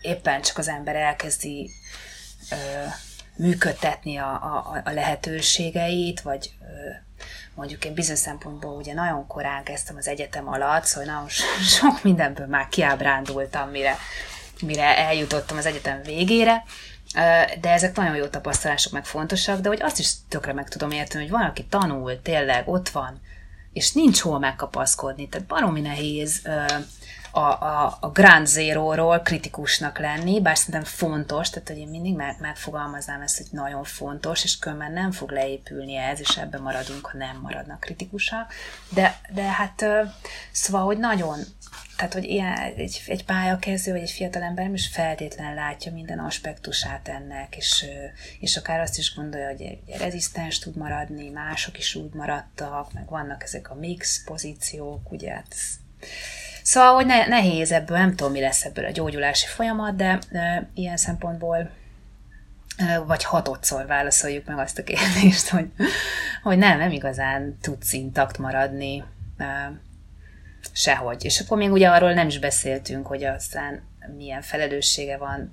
éppen csak az ember elkezdi működtetni a lehetőségeit, vagy mondjuk én bizonyos szempontból ugye nagyon korán kezdtem az egyetem alatt, szóval nagyon sok mindenből már kiábrándultam, mire eljutottam az egyetem végére, de ezek nagyon jó tapasztalások, meg fontosak, de hogy azt is tökre meg tudom érteni, hogy van, aki tanul, tényleg ott van, és nincs hol megkapaszkodni. Tehát baromi nehéz a Grand Zero-ról kritikusnak lenni, bár szerintem fontos, tehát hogy én mindig megfogalmaznám ezt, hogy nagyon fontos, és különben nem fog leépülni ez, és ebben maradunk, ha nem maradnak kritikusak. De hát szóval, hogy nagyon, tehát hogy ilyen, egy pályakezdő, vagy egy fiatalember nem is feltétlen látja minden aspektusát ennek, és akár azt is gondolja, hogy rezisztens tud maradni, mások is úgy maradtak, meg vannak ezek a mix pozíciók, ugye hát szóval, hogy nehéz ebből, nem tudom, mi lesz ebből a gyógyulási folyamat, de ilyen szempontból vagy 6-szor válaszoljuk meg azt a kérdést, hogy nem igazán tudsz intakt maradni sehogy. És akkor még ugye arról nem is beszéltünk, hogy aztán milyen felelőssége van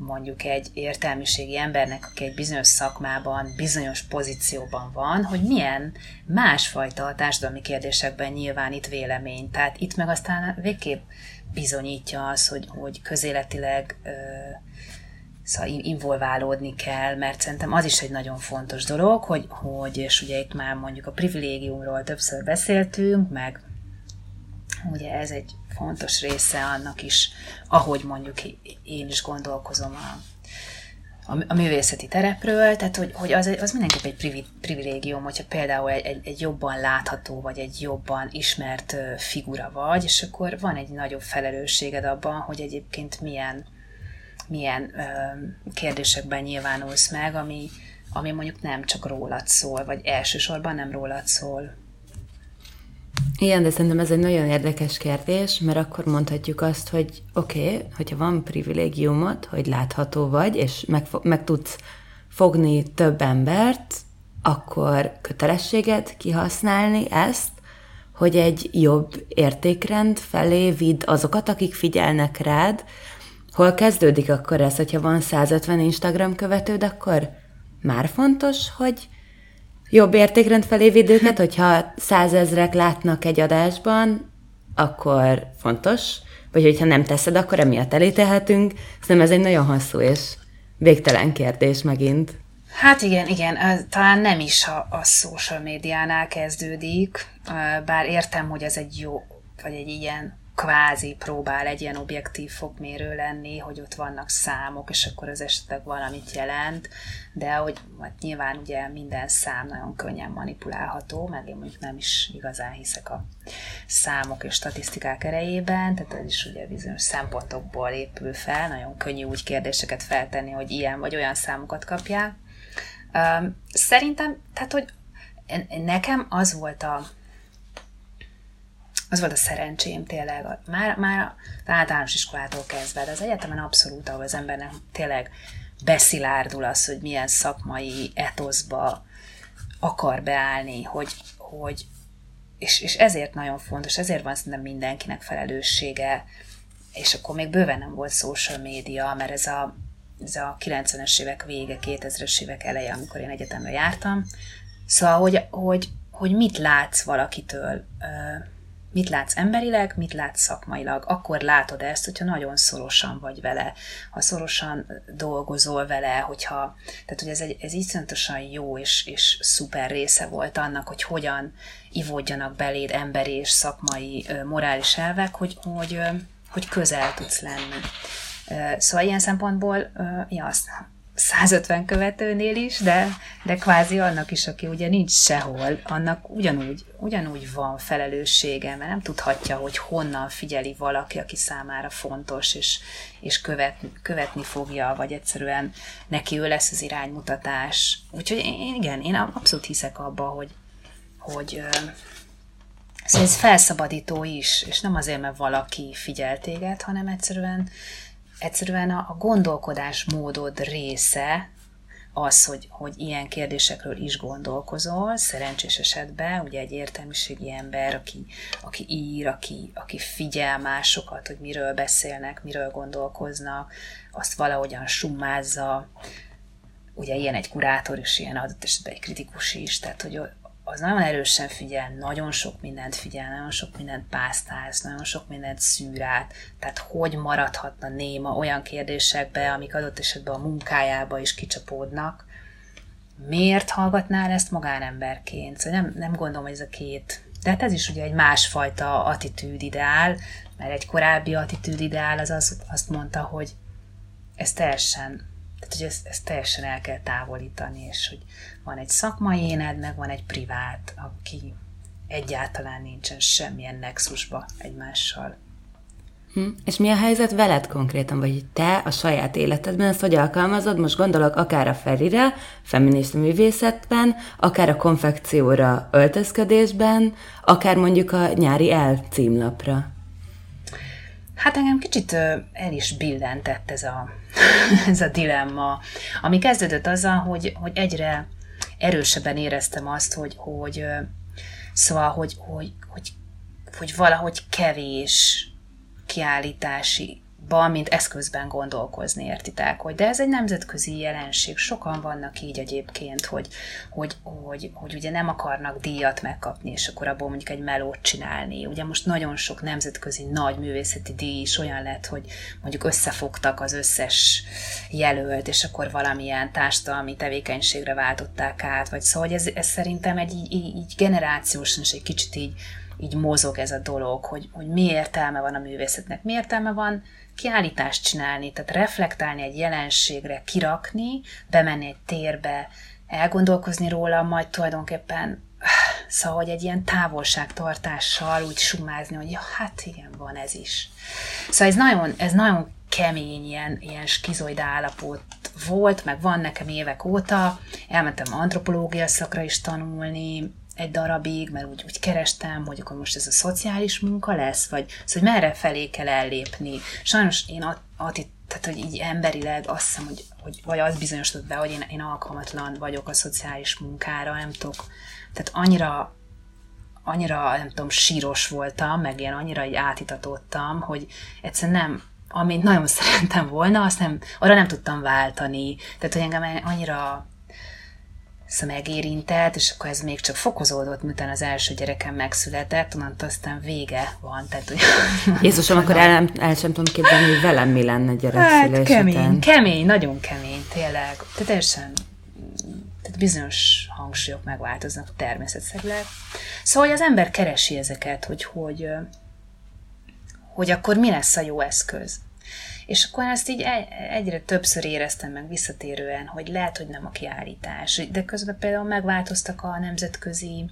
mondjuk egy értelmiségi embernek, aki egy bizonyos szakmában, bizonyos pozícióban van, hogy milyen másfajta társadalmi kérdésekben nyilvánít vélemény. Tehát itt meg aztán végképp bizonyítja az, hogy közéletileg szóval involválódni kell, mert szerintem az is egy nagyon fontos dolog, hogy és ugye itt már mondjuk a privilégiumról többször beszéltünk, meg ugye ez egy fontos része annak is, ahogy mondjuk én is gondolkozom a művészeti terepről, tehát hogy az mindenképp egy privilégium, hogyha például egy jobban látható, vagy egy jobban ismert figura vagy, és akkor van egy nagyobb felelősséged abban, hogy egyébként milyen kérdésekben nyilvánulsz meg, ami mondjuk nem csak rólad szól, vagy elsősorban nem rólad szól. Igen, de szerintem ez egy nagyon érdekes kérdés, mert akkor mondhatjuk azt, hogy oké, hogyha van privilégiumod, hogy látható vagy, és meg tudsz fogni több embert, akkor kötelességed kihasználni ezt, hogy egy jobb értékrend felé vidd azokat, akik figyelnek rád. Hol kezdődik akkor ez, hogyha van 150 Instagram követőd, akkor már fontos, hogy jobb értékrend felé vidd őket, hogyha 100 000 látnak egy adásban, akkor fontos, vagy hogyha nem teszed, akkor emiatt elítélhetünk. Szerintem ez egy nagyon hosszú és végtelen kérdés megint. Hát igen, talán nem is a social médiánál kezdődik, bár értem, hogy ez egy jó, vagy egy ilyen kvázi próbál egy ilyen objektív fokmérő lenni, hogy ott vannak számok, és akkor az esetleg valamit jelent, de hogy nyilván ugye minden szám nagyon könnyen manipulálható, mert én mondjuk nem is igazán hiszek a számok és statisztikák erejében, tehát ez is ugye bizonyos szempontokból épül fel, nagyon könnyű úgy kérdéseket feltenni, hogy ilyen vagy olyan számokat kapjál. Szerintem, tehát hogy nekem az volt a szerencsém tényleg, már az általános iskolától kezdve, de az egyetemen abszolút, ahol az embernek tényleg beszilárdul az, hogy milyen szakmai etoszba akar beállni, és ezért nagyon fontos, ezért van szerintem mindenkinek felelőssége, és akkor még bőven nem volt social média, mert ez a 90-es évek vége, 2000-es évek eleje, amikor én egyetemre jártam. Szóval, hogy mit látsz valakitől, mit látsz emberileg, mit látsz szakmailag. Akkor látod ezt, hogyha nagyon szorosan vagy vele, ha szorosan dolgozol vele, tehát hogy ez iszonyatosan jó és szuper része volt annak, hogy hogyan ivódjanak beléd emberi és szakmai morális elvek, hogy közel tudsz lenni. Szóval ilyen szempontból, azt 150 követőnél is, de kvázi annak is, aki ugye nincs sehol, annak ugyanúgy van felelőssége, mert nem tudhatja, hogy honnan figyeli valaki, aki számára fontos, és követni fogja, vagy egyszerűen neki ő lesz az iránymutatás. Úgyhogy én abszolút hiszek abba, hogy ez felszabadító is, és nem azért, mert valaki figyel téged, hanem egyszerűen a gondolkodásmódod része az, hogy ilyen kérdésekről is gondolkozol, szerencsés esetben, ugye egy értelmiségi ember, aki ír, aki figyel másokat, hogy miről beszélnek, miről gondolkoznak, azt valahogyan summázza, ugye ilyen egy kurátor is, ilyen adott esetben egy kritikus is, tehát hogy az nagyon erősen figyel, nagyon sok mindent figyel, nagyon sok mindent pásztálsz, nagyon sok mindent szűr át, tehát hogy maradhatna néma olyan kérdésekbe, amik adott esetben a munkájába is kicsapódnak. Miért hallgatnál ezt magánemberként? Szóval nem gondolom, hogy ez a két Tehát ez is ugye egy másfajta attitűdideál, mert egy korábbi attitűdideál az azt mondta, hogy ezt teljesen el kell távolítani, és hogy van egy szakmai éned, meg van egy privát, aki egyáltalán nincsen semmilyen nexusba egymással. És mi a helyzet veled konkrétan, vagy te a saját életedben ezt hogy alkalmazod? Most gondolok akár a Ferire, feminista művészetben, akár a konfekcióra, öltözködésben, akár mondjuk a nyári el címlapra. Hát engem kicsit el is billentett ez a dilemma, ami kezdődött azzal, hogy egyre erősebben éreztem azt, hogy valahogy kevés kiállításiban, mint eszközben gondolkozni, értitek, hogy de ez egy nemzetközi jelenség, sokan vannak így egyébként, hogy ugye nem akarnak díjat megkapni, és akkor abból mondjuk egy melót csinálni. Ugye most nagyon sok nemzetközi nagy művészeti díj is olyan lett, hogy mondjuk összefogtak az összes jelölt, és akkor valamilyen társadalmi tevékenységre váltották át, vagy szóval, hogy ez szerintem egy így generációsan is egy kicsit így mozog ez a dolog, hogy mi értelme van a művészetnek, mi értelme van kiállítást csinálni, tehát reflektálni egy jelenségre, kirakni, bemenni egy térbe, elgondolkozni róla, majd tulajdonképpen szóval, hogy egy ilyen távolságtartással úgy sumázni, hogy ja, hát igen, van ez is. Szóval ez nagyon kemény, ilyen skizoid állapot volt, meg van nekem évek óta, elmentem antropológia szakra is tanulni, egy darabig, mert úgy kerestem, hogy akkor most ez a szociális munka lesz, vagy az, hogy merre felé kell ellépni. Sajnos én tehát, hogy így emberileg azt hiszem, hogy vagy az bizonyosodott be, hogy én alkalmatlan vagyok a szociális munkára, nem tudok. Tehát annyira, nem tudom, síros voltam, meg ilyen annyira így átitatottam, hogy egyszerűen nem, amit nagyon szerettem volna, azt nem, arra nem tudtam váltani. Tehát, hogy engem annyira megérintett, és akkor ez még csak fokozódott, miután az első gyerekem megszületett, onnantól aztán vége van. Tehát, Jézusom, akkor el sem tudom képzelni, hogy velem mi lenne gyerekszülés után. Kemény, nagyon kemény, tényleg. Tehát teljesen, tehát bizonyos hangsúlyok megváltoznak természetszerűleg. Szóval, hogy az ember keresi ezeket, hogy akkor mi lesz a jó eszköz. És akkor ezt így egyre többször éreztem meg visszatérően, hogy lehet, hogy nem a kiállítás. De közben például megváltoztak a nemzetközi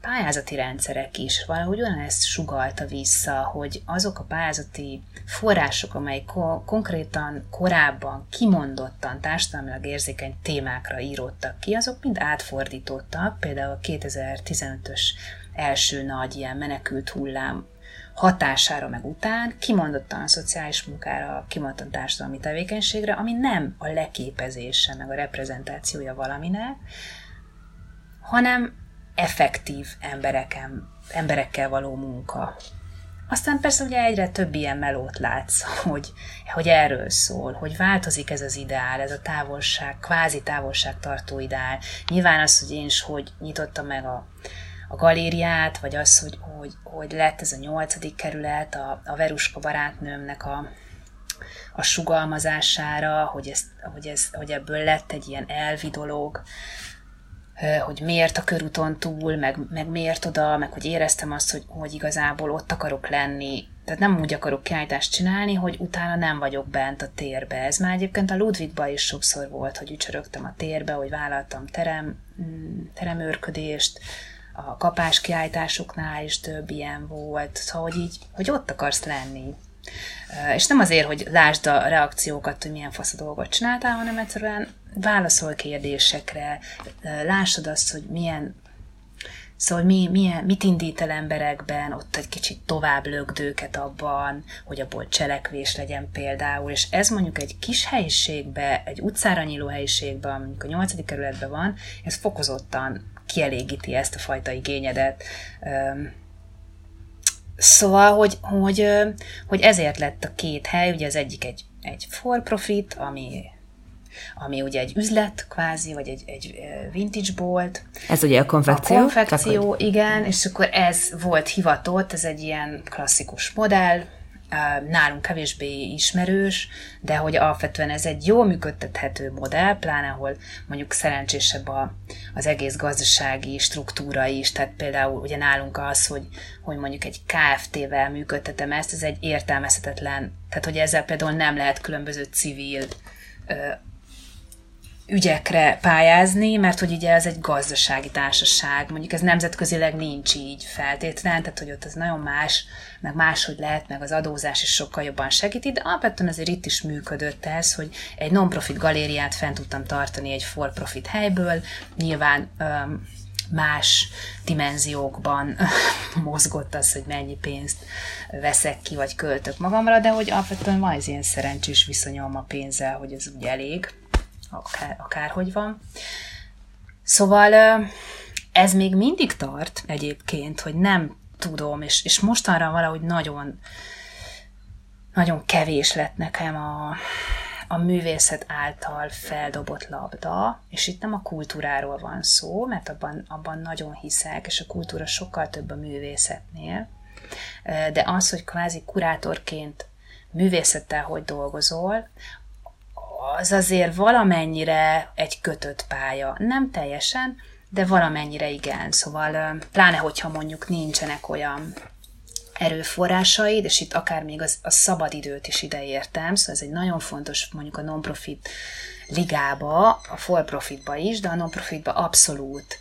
pályázati rendszerek is. Valahogy olyan ezt sugallta vissza, hogy azok a pályázati források, amely konkrétan korábban kimondottan társadalmilag érzékeny témákra íródtak ki, azok mind átfordítottak. Például a 2015-ös első nagy ilyen menekült hullám hatására meg után, kimondottan a szociális munkára, kimondottan társadalmi tevékenységre, ami nem a leképezése, meg a reprezentációja valaminek, hanem effektív emberekkel való munka. Aztán persze ugye egyre több ilyen melót látsz, hogy erről szól, hogy változik ez az ideál, ez a távolság, kvázi távolságtartó ideál. Nyilván az, hogy én is hogy nyitotta meg a galériát, vagy az, hogy lett ez a 8. kerület a Veruska barátnőmnek a sugalmazására, hogy ebből lett egy ilyen elvi dolog, hogy miért a körúton túl, meg miért oda, meg hogy éreztem azt, hogy igazából ott akarok lenni. Tehát nem úgy akarok kiállítást csinálni, hogy utána nem vagyok bent a térbe. Ez már egyébként a Ludwigban is sokszor volt, hogy ücsörögtem a térbe, hogy vállaltam teremőrködést, a kapás kiállításoknál is több ilyen volt, szóval, hogy ott akarsz lenni. És nem azért, hogy lásd a reakciókat, hogy milyen fasz a dolgot csináltál, hanem egyszerűen válaszol kérdésekre, lássad azt, hogy mit indít el emberekben, ott egy kicsit tovább lögd őket abban, hogy abból cselekvés legyen például, és ez mondjuk egy kis helyiségbe, egy utcára nyíló helyiségben, mondjuk a 8. kerületben van, ez fokozottan kielégíti ezt a fajta igényedet. Szóval, hogy ezért lett a két hely, ugye az egyik egy for profit, ami ugye egy üzlet kvázi, vagy egy vintage bolt. Ez ugye a konfekció? A konfekció, igen, és akkor ez volt hivatott, ez egy ilyen klasszikus modell, nálunk kevésbé ismerős, de hogy alapvetően ez egy jól működtethető modell, pláne ahol mondjuk szerencsésebb az egész gazdasági struktúra is, tehát például ugye nálunk az, hogy mondjuk egy KFT-vel működtetem ezt, ez egy értelmezhetetlen, tehát hogy ezzel például nem lehet különböző civil ügyekre pályázni, mert hogy ugye ez egy gazdasági társaság, mondjuk ez nemzetközileg nincs így feltétlen, tehát hogy ott ez nagyon más, meg máshogy lehet, meg az adózás is sokkal jobban segíti, de alapvetően azért itt is működött ez, hogy egy non-profit galériát fent tudtam tartani egy for-profit helyből, nyilván más dimenziókban mozgott az, hogy mennyi pénzt veszek ki, vagy költök magamra, de hogy alapvetően van ez ilyen szerencsés viszonyom a pénzzel, hogy ez úgy elég, akárhogy van. Szóval ez még mindig tart egyébként, hogy nem tudom, és mostanra valahogy nagyon, nagyon kevés lett nekem a művészet által feldobott labda, és itt nem a kultúráról van szó, mert abban nagyon hiszek, és a kultúra sokkal több a művészetnél, de az, hogy kvázi kurátorként művészettel hogy dolgozol, az azért valamennyire egy kötött pálya. Nem teljesen, de valamennyire igen. Szóval pláne, hogyha mondjuk nincsenek olyan erőforrásaid, és itt akár még a szabadidőt is ide értem, szóval ez egy nagyon fontos mondjuk a non-profit ligába, a for-profitba is, de a non-profitba abszolút,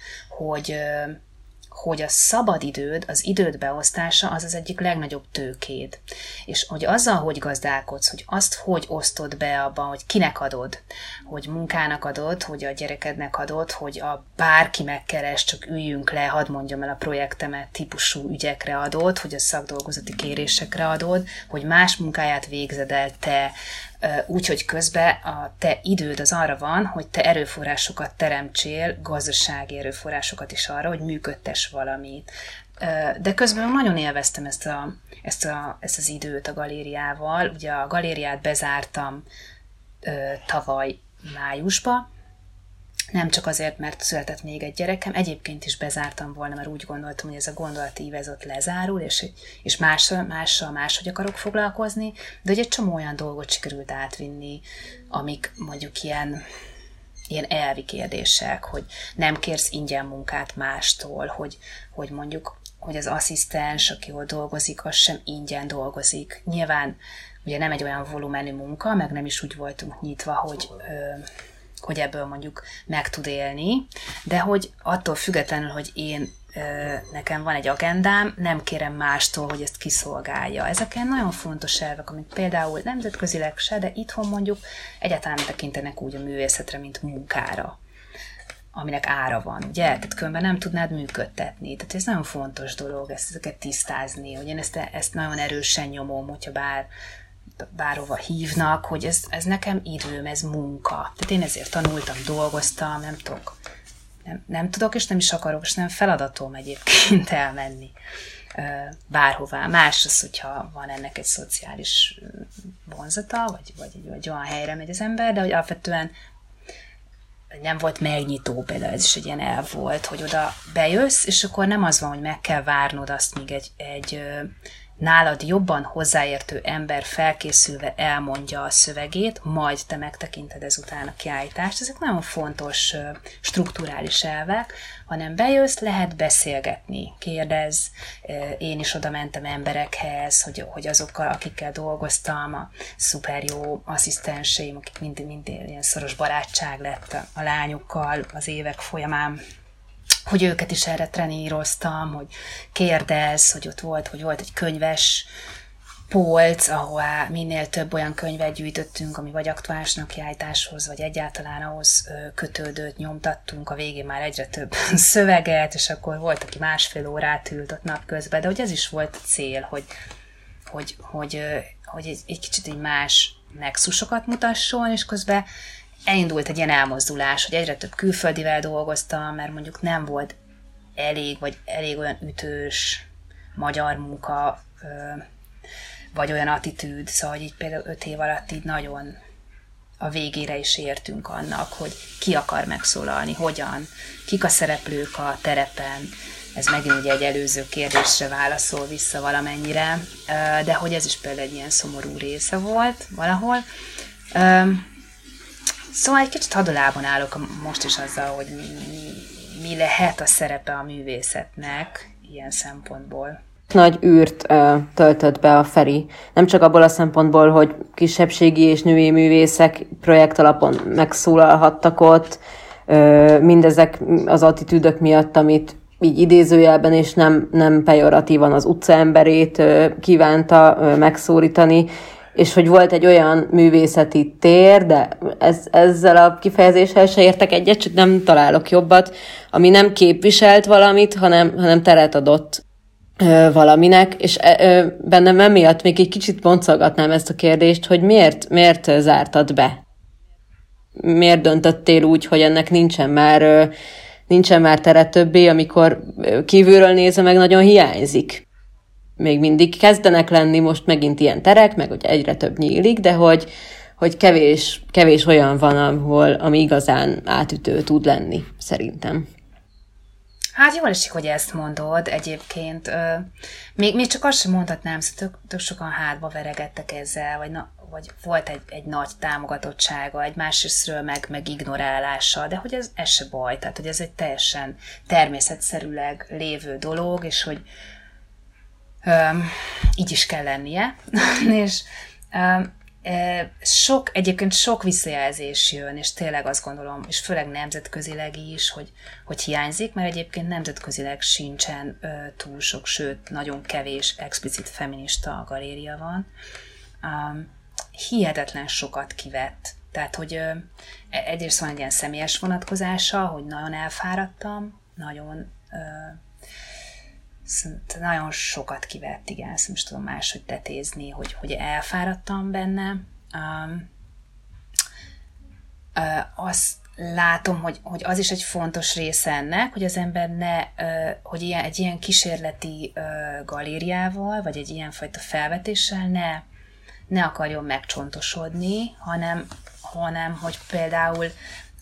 hogy a szabadidőd, az időd beosztása az az egyik legnagyobb tőkéd. És hogy azzal, hogy gazdálkodsz, hogy azt hogy osztod be abban, hogy kinek adod, hogy munkának adod, hogy a gyerekednek adod, hogy a bárki megkeres, csak üljünk le, hadd mondjam el a projektemet típusú ügyekre adod, hogy a szakdolgozati kérésekre adod, hogy más munkáját végzed el te, úgyhogy közben a te időd az arra van, hogy te erőforrásokat teremtsél, gazdasági erőforrásokat is arra, hogy működtess valamit. De közben nagyon élveztem ezt az időt a galériával. Ugye a galériát bezártam tavaly májusba, nem csak azért, mert született még egy gyerekem, egyébként is bezártam volna, mert úgy gondoltam, hogy ez a gondolatív ez ott lezárul, és máshogy akarok foglalkozni, de hogy egy csomó olyan dolgot sikerült átvinni, amik mondjuk ilyen elvi kérdések, hogy nem kérsz ingyen munkát mástól, hogy mondjuk, hogy az asszisztens, aki ott dolgozik, az sem ingyen dolgozik. Nyilván ugye nem egy olyan volumenű munka, meg nem is úgy voltunk nyitva, hogy ebből mondjuk meg tud élni, de hogy attól függetlenül, hogy nekem van egy agendám, nem kérem mástól, hogy ezt kiszolgálja. Ezek nagyon fontos elvek, amik például nemzetközileg se, de itthon mondjuk egyáltalán tekintenek úgy a művészetre, mint munkára, aminek ára van, ugye? Tehát különben nem tudnád működtetni. Tehát ez nagyon fontos dolog, ezeket tisztázni, hogy én ezt nagyon erősen nyomom, hogyha bárhova hívnak, hogy ez nekem időm, ez munka. Tehát én ezért tanultam, dolgoztam, nem tudok, és nem is akarok, és nem feladatom egyébként elmenni bárhová. Más az, hogyha van ennek egy szociális vonzata, vagy olyan helyre megy az ember, de hogy alapvetően nem volt megnyitó, például ez is egy ilyen elv volt, hogy oda bejössz, és akkor nem az van, hogy meg kell várnod azt, míg egy nálad jobban hozzáértő ember felkészülve elmondja a szövegét, majd te megtekinted ezután a kiállítást. Ezek nagyon fontos strukturális elvek, hanem bejössz, lehet beszélgetni, kérdezz. Én is oda mentem emberekhez, hogy azokkal, akikkel dolgoztam, a szuper jó asszisztenseim, akik mindig ilyen szoros barátság lett a lányokkal az évek folyamán, hogy őket is erre treníroztam, hogy kérdezz, hogy ott volt egy könyves polc, ahová minél több olyan könyvet gyűjtöttünk, ami vagy aktuálisnak kiállításhoz, vagy egyáltalán ahhoz kötődött, nyomtattunk, a végén már egyre több szöveget, és akkor volt, aki másfél órát ült ott napközben, de hogy ez is volt a cél, hogy egy kicsit így más nexusokat mutasson, és közben elindult egy ilyen elmozdulás, hogy egyre több külföldivel dolgoztam, mert mondjuk nem volt elég olyan ütős magyar munka, vagy olyan attitűd, szóval így például 5 év alatt így nagyon a végére is értünk annak, hogy ki akar megszólalni, hogyan, kik a szereplők a terepen. Ez megint ugye egy előző kérdésre válaszol vissza valamennyire, de hogy ez is például egy ilyen szomorú része volt valahol. Szóval egy kicsit hadolában állok most is azzal, hogy mi lehet a szerepe a művészetnek ilyen szempontból. Nagy űrt töltött be a FERI. Nem csak abból a szempontból, hogy kisebbségi és női művészek projekt alapon megszólalhattak ott, mindezek az attitűdök miatt, amit így idézőjelben és nem pejoratívan az utcaemberét kívánta megszólítani, és hogy volt egy olyan művészeti tér, de ezzel a kifejezéssel se értek egyet, csak nem találok jobbat, ami nem képviselt valamit, hanem teret adott valaminek, és bennem emiatt még egy kicsit boncolgatnám ezt a kérdést, hogy miért zártad be? Miért döntöttél úgy, hogy ennek nincsen már tere többé, amikor kívülről nézve meg nagyon hiányzik? Még mindig kezdenek lenni most megint ilyen terek, meg ugye egyre több nyílik, de hogy kevés olyan van, ahol, ami igazán átütő tud lenni, szerintem. Hát jól esik, hogy ezt mondod egyébként. Még csak azt sem mondhatnám, hogy tök sokan hátba veregettek ezzel, vagy volt egy nagy támogatottsága, egy másrésztről meg ignorálása, de hogy ez se baj, tehát hogy ez egy teljesen természetszerűleg lévő dolog, és hogy így is kell lennie, és egyébként sok visszajelzés jön, és tényleg azt gondolom, és főleg nemzetközileg is, hogy hiányzik, mert egyébként nemzetközileg sincsen túl sok, sőt, nagyon kevés explicit feminista galéria van. Hihetetlen sokat kivett. Tehát, hogy egyrészt van egy ilyen személyes vonatkozása, hogy nagyon elfáradtam, nagyon sokat kivett, igen, ezt most tudom máshogy tetézni, hogy elfáradtam benne. Azt látom, hogy az is egy fontos része ennek, hogy az ember egy ilyen kísérleti galériával, vagy egy ilyenfajta felvetéssel ne akarjon megcsontosodni, hanem hogy például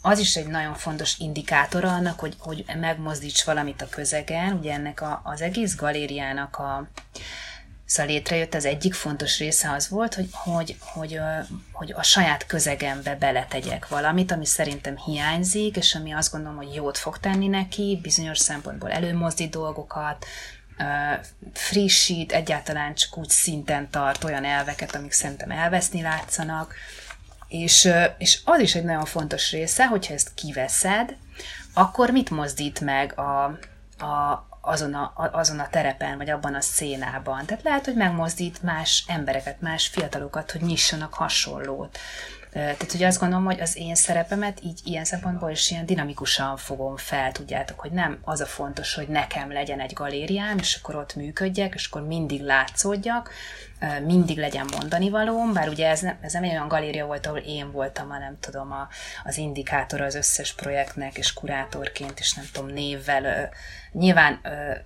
az is egy nagyon fontos indikátora annak, hogy megmozdíts valamit a közegen. Ugye ennek az egész galériának szóval létrejött, az egyik fontos része az volt, hogy a saját közegembe beletegyek valamit, ami szerintem hiányzik, és ami azt gondolom, hogy jót fog tenni neki, bizonyos szempontból előmozdít dolgokat, frissít, egyáltalán csak úgy szinten tart olyan elveket, amik szerintem elveszni látszanak. És az is egy nagyon fontos része, hogyha ezt kiveszed, akkor mit mozdít meg azon a terepen, vagy abban a szénában. Tehát lehet, hogy megmozdít más embereket, más fiatalokat, hogy nyissanak hasonlót. Tehát ugye azt gondolom, hogy az én szerepemet így ilyen szempontból is ilyen dinamikusan fogom fel, tudjátok, hogy nem az a fontos, hogy nekem legyen egy galériám, és akkor ott működjek, és akkor mindig látszódjak, mindig legyen mondani valóm, bár ugye ez nem egy olyan galéria volt, ahol én voltam, hanem tudom, az indikátor az összes projektnek, és kurátorként, és nem tudom, névvel. Nyilván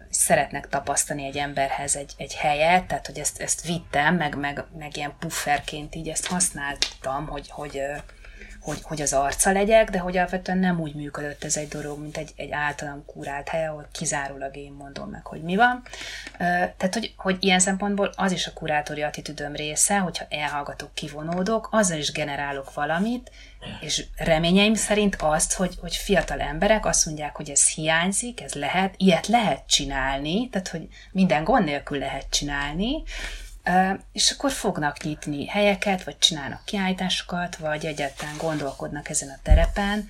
szeretnek tapasztani egy emberhez egy helyet, tehát hogy ezt vittem, meg ilyen pufferként így ezt használtam, hogy az arca legyek, de hogy alapvetően nem úgy működött ez egy dolog, mint egy általam kurált hely, ahol kizárólag én mondom meg, hogy mi van. Tehát, hogy ilyen szempontból az is a kurátori attitűdöm része, hogyha elhallgatok, kivonódok, azzal is generálok valamit, és reményeim szerint azt, hogy fiatal emberek azt mondják, hogy ez hiányzik, ez lehet, ilyet lehet csinálni, tehát, hogy minden gond nélkül lehet csinálni, és akkor fognak nyitni helyeket, vagy csinálnak kiállításokat, vagy egyáltalán gondolkodnak ezen a terepen.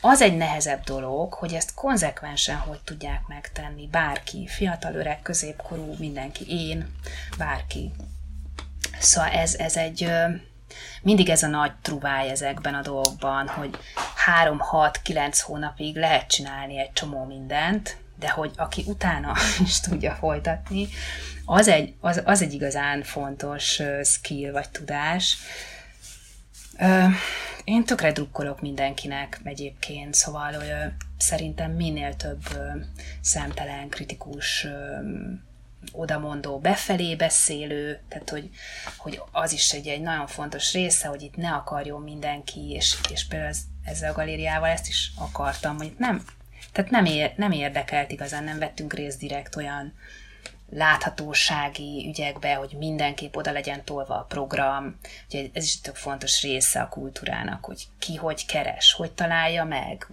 Az egy nehezebb dolog, hogy ezt konzekvensen hogy tudják megtenni bárki, fiatal, öreg, középkorú, mindenki, én, bárki. Szóval ez egy... Mindig ez a nagy truváj ezekben a dolgokban, hogy 3-6-9 hónapig lehet csinálni egy csomó mindent, de hogy aki utána is tudja folytatni, az egy igazán fontos skill vagy tudás. Én tökre drukkolok mindenkinek egyébként, szóval szerintem minél több szemtelen, kritikus odamondó, befelé beszélő, tehát hogy az is egy nagyon fontos része, hogy itt ne akarjon mindenki, és például ezzel a galériával ezt is akartam, hogy nem érdekelt igazán, nem vettünk részt direkt olyan láthatósági ügyekbe, hogy mindenképp oda legyen tolva a program. Ugye ez is tök fontos része a kultúrának, hogy ki hogy keres, hogy találja meg.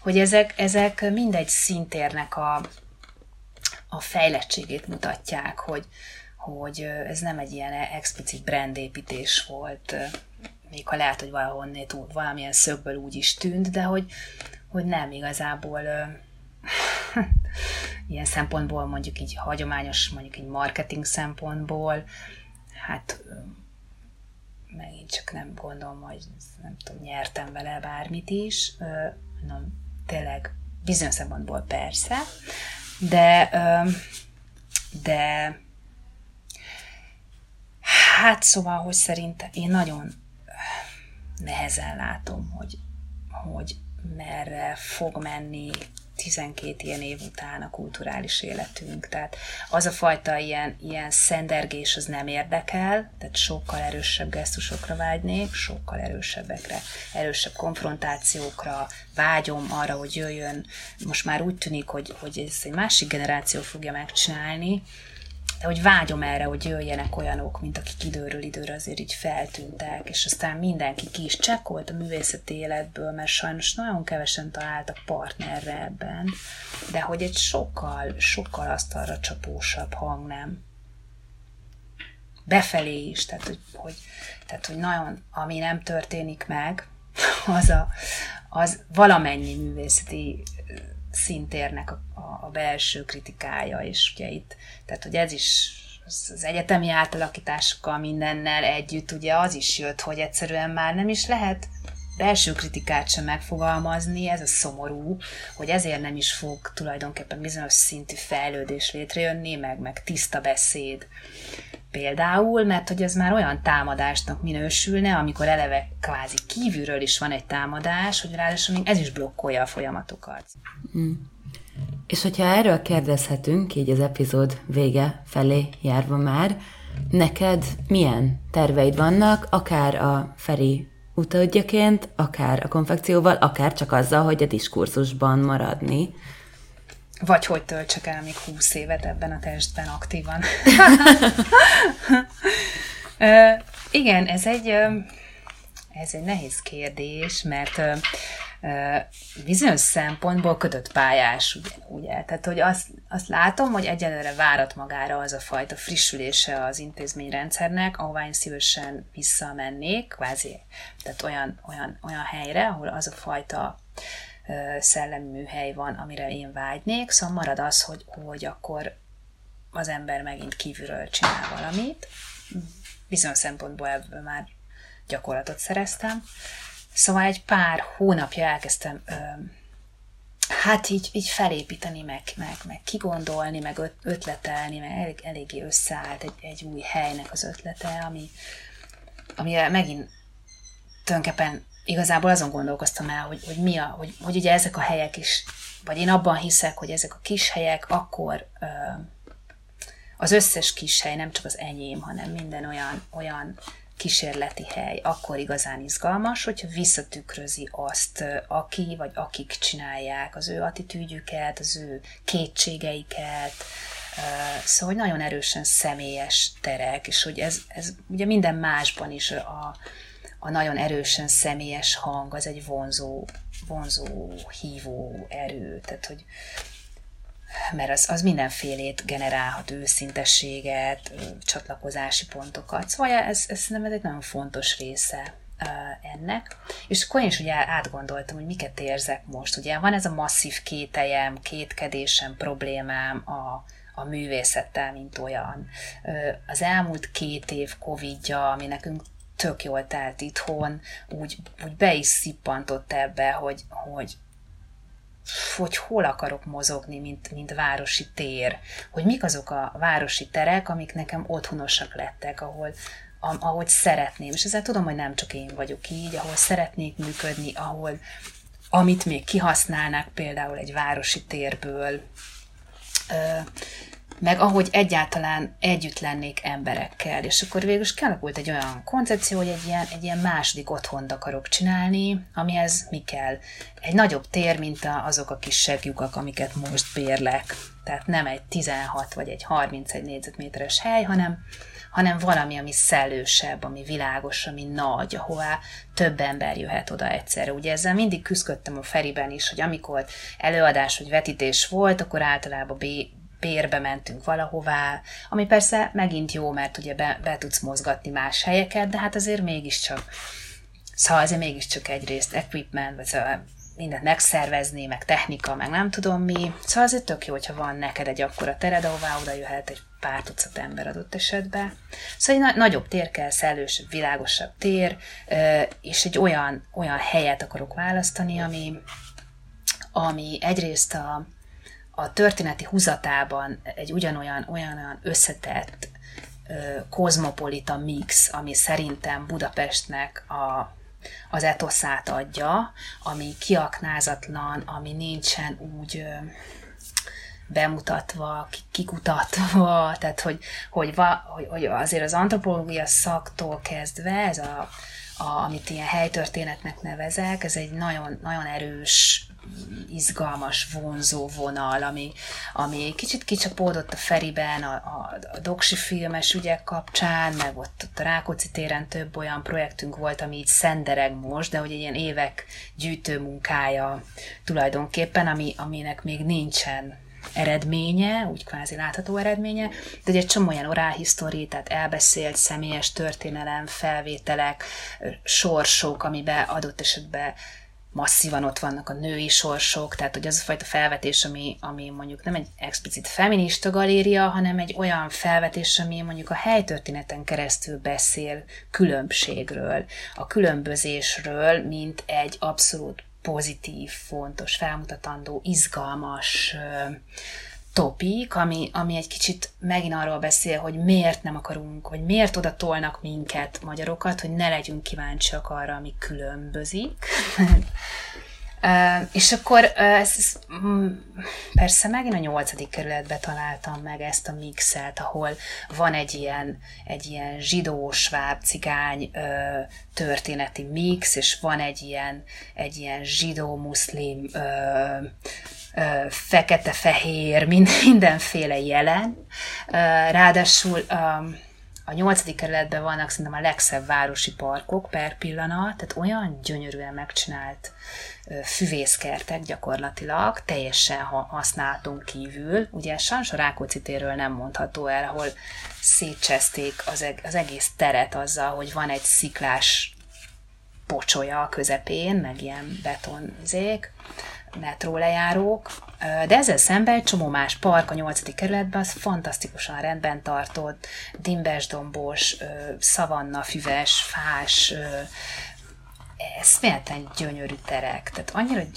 Hogy ezek mindegy szintérnek a fejlettségét mutatják, hogy ez nem egy ilyen explicit brandépítés volt, még ha lehet, hogy valahonnél túl, valamilyen szögből úgy is tűnt, de hogy nem igazából ilyen szempontból, mondjuk így hagyományos, mondjuk így marketing szempontból, hát megint csak nem gondolom, hogy nem tudom, nyertem vele bármit is, nem, tényleg bizonyos szempontból persze, de hát szóval, hogy szerintem én nagyon nehezen látom, hogy merre fog menni 12 ilyen év után a kulturális életünk. Tehát az a fajta ilyen szendergés, az nem érdekel, tehát sokkal erősebb gesztusokra vágynék, sokkal erősebbekre, erősebb konfrontációkra, vágyom arra, hogy jöjjön. Most már úgy tűnik, hogy ez egy másik generáció fogja megcsinálni, de hogy vágyom erre, hogy jöjjenek olyanok, mint akik időről időre azért így feltűntek, és aztán mindenki ki is csekkolt a művészeti életből, mert sajnos nagyon kevesen találtak partnerre ebben, de hogy egy sokkal, sokkal asztalra csapósabb hang, nem? Befelé is, tehát, hogy nagyon, ami nem történik meg, az valamennyi művészeti szintérnek a belső kritikája, és ugye itt, tehát hogy ez is az egyetemi átalakításokkal mindennel együtt, ugye az is jött, hogy egyszerűen már nem is lehet belső kritikát sem megfogalmazni, ez a szomorú, hogy ezért nem is fog tulajdonképpen bizonyos szintű fejlődés létrejönni, meg tiszta beszéd például, mert hogy ez már olyan támadásnak minősülne, amikor eleve kvázi kívülről is van egy támadás, hogy ráadásul még ez is blokkolja a folyamatokat. Mm. És hogyha erről kérdezhetünk, így az epizód vége felé járva már, neked milyen terveid vannak, akár a FERI utódjaként, akár a konfekcióval, akár csak azzal, hogy a diskurzusban maradni? Vagy hogy töltsek el még 20 évet ebben a testben aktívan. Igen, ez egy nehéz kérdés, mert bizonyos szempontból kötött pályás, ugye? Tehát, hogy azt látom, hogy egyelőre várat magára az a fajta frissülése az intézményrendszernek, ahová én szívesen visszamennék, kvázi, tehát olyan helyre, ahol az a fajta szellemi műhely van, amire én vágynék, szóval marad az, hogy akkor az ember megint kívülről csinál valamit. Bizonyos szempontból ebből már gyakorlatot szereztem. Szóval egy pár hónapja elkezdtem hát így felépíteni, meg kigondolni, meg ötletelni, meg eléggé összeállt egy új helynek az ötlete, ami megint tulajdonképpen igazából azon gondolkoztam el, hogy mi a, hogy ugye ezek a helyek is, vagy én abban hiszek, hogy ezek a kis helyek, akkor az összes kis hely, nem csak az enyém, hanem minden olyan kísérleti hely, akkor igazán izgalmas, hogyha visszatükrözi azt, aki vagy akik csinálják, az ő attitűdjüket, az ő kétségeiket, szóval nagyon erősen személyes terek, és hogy ez ugye minden másban is a nagyon erősen személyes hang, az egy vonzó, hívó erő, tehát hogy mert az mindenfélét generálhat, őszintességet, csatlakozási pontokat. Szóval ez szerintem ez egy nagyon fontos része ennek. És akkor én is ugye átgondoltam, hogy miket érzek most. Ugye van ez a masszív kételjem, kétkedésem, problémám a művészettel, mint olyan. Az elmúlt 2 év Covid-ja, ami nekünk tök jól telt itthon, úgy be is szippantott ebbe, hogy hol akarok mozogni, mint városi tér, hogy mik azok a városi terek, amik nekem otthonosak lettek, ahogy szeretném. És ezzel tudom, hogy nem csak én vagyok így, ahol szeretnék működni, ahol amit még kihasználnak például egy városi térből, meg ahogy egyáltalán együtt lennék emberekkel. És akkor végül is kialakult egy olyan koncepció, hogy egy ilyen második otthont akarok csinálni, amihez mi kell. Egy nagyobb tér, mint azok a kisebb lyukak, amiket most bérlek. Tehát nem egy 16 vagy egy 31 négyzetméteres hely, hanem valami, ami szellősebb, ami világos, ami nagy, ahová több ember jöhet oda egyszerre. Ugye ezzel mindig küzdöttem a Feriben is, hogy amikor előadás vagy vetítés volt, akkor általában bérbe mentünk valahová, ami persze megint jó, mert ugye be tudsz mozgatni más helyeket, de hát azért mégiscsak, egyrészt equipment, vagy szóval mindent megszervezni, meg technika, meg nem tudom mi. Szóval azért tök jó, hogyha van neked egy akkora tered, ahová oda jöhet egy pár tucat ember adott esetben. Szóval egy nagyobb tér kell, szellősebb, világosabb tér, és egy olyan helyet akarok választani, ami egyrészt a történeti húzatában egy ugyanolyan összetett kozmopolita mix, ami szerintem Budapestnek az etoszát adja, ami kiaknázatlan, ami nincsen úgy bemutatva, kikutatva, tehát hogy azért az antropológia szaktól kezdve, ez amit ilyen helytörténetnek nevezek, ez egy nagyon, nagyon erős, izgalmas, vonzó vonal, ami kicsit kicsapódott a Feriben, a doksi filmes ügyek kapcsán, meg ott a Rákóczi téren több olyan projektünk volt, ami így szendereg most, de hogy egy ilyen évek gyűjtő munkája tulajdonképpen, aminek még nincsen eredménye, úgy kvázi látható eredménye, de egy csomó olyan orálhisztori, tehát elbeszélt személyes történelem, felvételek, sorsok, amiben adott esetben masszívan ott vannak a női sorsok, tehát hogy az a fajta felvetés, ami mondjuk nem egy explicit feminista galéria, hanem egy olyan felvetés, ami mondjuk a helytörténeten keresztül beszél különbségről, a különbözésről, mint egy abszolút pozitív, fontos, felmutatandó, izgalmas topik, ami egy kicsit megint arról beszél, hogy miért nem akarunk, vagy miért oda tolnak minket, magyarokat, hogy ne legyünk kíváncsiak arra, ami különbözik. És akkor persze megint a 8. kerületbe találtam meg ezt a mixet, ahol van egy ilyen zsidó, sváb, cigány történeti mix, és van egy ilyen zsidó, muszlim, fekete-fehér, mindenféle jelen. Ráadásul a 8. kerületben vannak szerintem a legszebb városi parkok per pillanat, tehát olyan gyönyörűen megcsinált füvészkertek gyakorlatilag, teljesen használaton kívül. Ugye sajnos a Rákóczi térről nem mondható el, ahol szétcseszték az egész teret azzal, hogy van egy sziklás pocsolya a közepén, meg ilyen betonzék, metrólejárók, de ezzel szemben egy csomó más park a 8. kerületben, az fantasztikusan rendben tartott, dimbesdombos, szavannafüves, fás, eszméletlen gyönyörű terek, tehát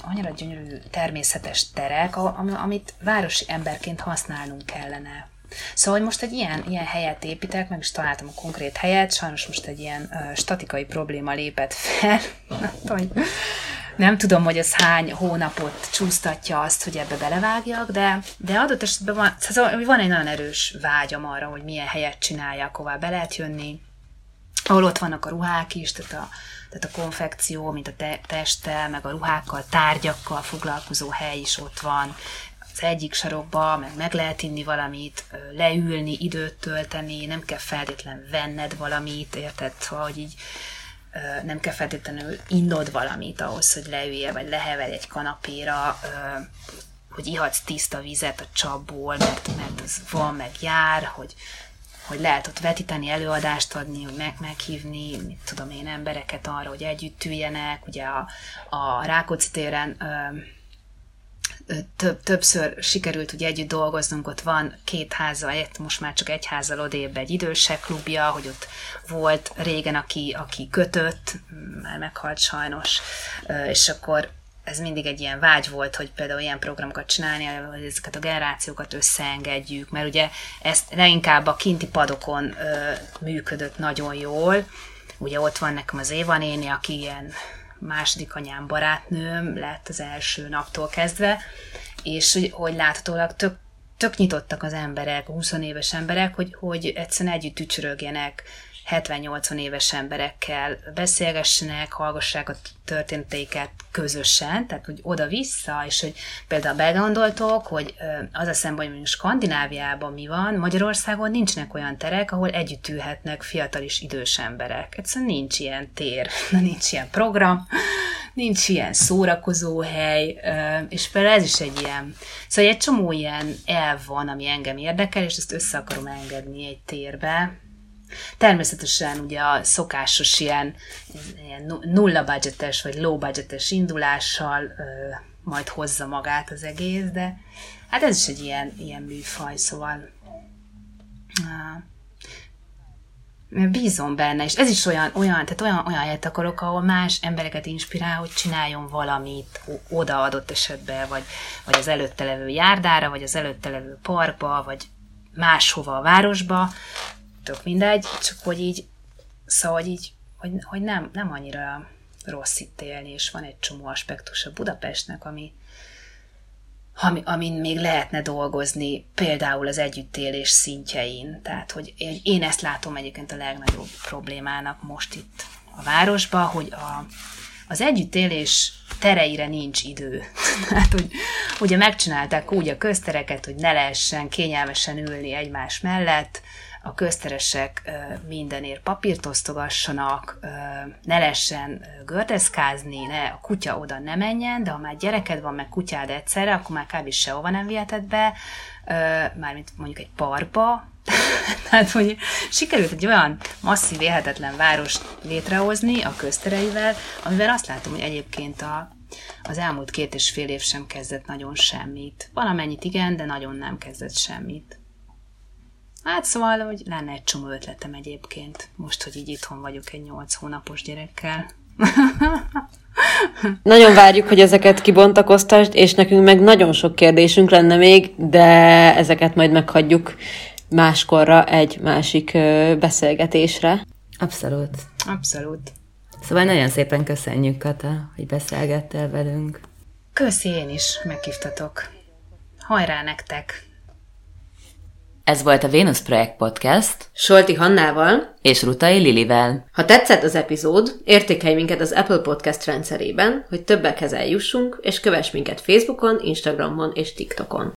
annyira gyönyörű természetes terek, amit városi emberként használnunk kellene. Szóval most egy ilyen helyet építek, meg is találtam a konkrét helyet, sajnos most egy ilyen statikai probléma lépett fel. Nem tudom, hogy ez hány hónapot csúsztatja azt, hogy ebbe belevágjak, de adott esetben van egy nagyon erős vágyam arra, hogy milyen helyet csináljak, hová be lehet jönni, ahol ott vannak a ruhák is, tehát a konfekció, mint a testtel, meg a ruhákkal, tárgyakkal foglalkozó hely is ott van. Az egyik sarokba, meg lehet inni valamit, leülni, időt tölteni, nem kell feltétlen venned valamit, érted, hogy így nem kell feltétlenül innod valamit ahhoz, hogy leüljél, vagy leheverj egy kanapéra, hogy ihatsz tiszta vizet a csapból, mert az van, meg jár, hogy lehet ott vetíteni, előadást adni, hogy meghívni, mit tudom én, embereket arra, hogy együtt üljenek. Ugye a Rákóczi téren többször sikerült ugye együtt dolgoznunk, ott van 2 házzal, most már csak 1 házzal odébb egy idősek klubja, hogy ott volt régen, aki kötött, már meghalt sajnos, és akkor ez mindig egy ilyen vágy volt, hogy például ilyen programokat csinálni, hogy ezeket a generációkat összeengedjük, mert ugye ez leginkább a kinti padokon működött nagyon jól. Ugye ott van nekem az Éva néni, aki ilyen második anyám barátnőm lett az első naptól kezdve, és hogy láthatólag tök tök nyitottak az emberek, a 20 éves emberek, hogy egyszerűen együtt tücsörögjenek 70-80 éves emberekkel, beszélgessenek, hallgassák a történeteiket közösen, tehát hogy oda-vissza, és hogy például begondoltok, hogy az a szemben, hogy mondjuk Skandináviában mi van, Magyarországon nincsenek olyan terek, ahol együtt ülhetnek fiatal és idős emberek. Egyszerűen nincs ilyen tér, nincs ilyen program, nincs ilyen szórakozó hely, és például ez is egy ilyen. Szóval egy csomó ilyen elv van, ami engem érdekel, és ezt össze akarom engedni egy térbe. Természetesen ugye a szokásos ilyen nulla budgetes vagy low budgetes indulással majd hozza magát az egész, de hát ez is egy ilyen műfaj, szóval bízom benne, és ez is olyan helyet akarok, ahol más embereket inspirál, hogy csináljon valamit odaadott esetben, vagy az előtte levő járdára, vagy az előtte levő parkba, vagy máshova a városba, mindegy, csak hogy így, szóval így, hogy nem annyira rossz itt élni, és van egy csomó aspektus a Budapestnek, amin még lehetne dolgozni, például az együttélés szintjein. Tehát, hogy én ezt látom egyébként a legnagyobb problémának most itt a városban, hogy az együttélés tereire nincs idő. Tehát, hogy ugye megcsinálták úgy a köztereket, hogy ne lehessen kényelmesen ülni egymás mellett, a közteresek mindenért papírt osztogassanak, ne lehessen gördeszkázni, a kutya oda ne menjen, de ha már gyereked van, meg kutyád egyszerre, akkor már kb. Sehova nem viheted be, mármint mondjuk egy parkba. Tehát, hogy sikerült egy olyan masszív, élhetetlen várost létrehozni a köztereivel, amivel azt látom, hogy egyébként az elmúlt 2,5 év sem kezdett nagyon semmit. Valamennyit igen, de nagyon nem kezdett semmit. Hát szóval, hogy lenne egy csomó ötletem egyébként, most, hogy így itthon vagyok egy 8 hónapos gyerekkel. Nagyon várjuk, hogy ezeket kibontakoztasd, és nekünk meg nagyon sok kérdésünk lenne még, de ezeket majd meghagyjuk máskorra egy másik beszélgetésre. Abszolút. Abszolút. Szóval nagyon szépen köszönjük, Kata, hogy beszélgettél velünk. Köszi, én is meghívtatok. Hajrá nektek! Ez volt a Venus Project Podcast Solti Hannával és Rutai Lilivel. Ha tetszett az epizód, értékelj minket az Apple Podcast rendszerében, hogy többekhez eljussunk, és kövess minket Facebookon, Instagramon és TikTokon.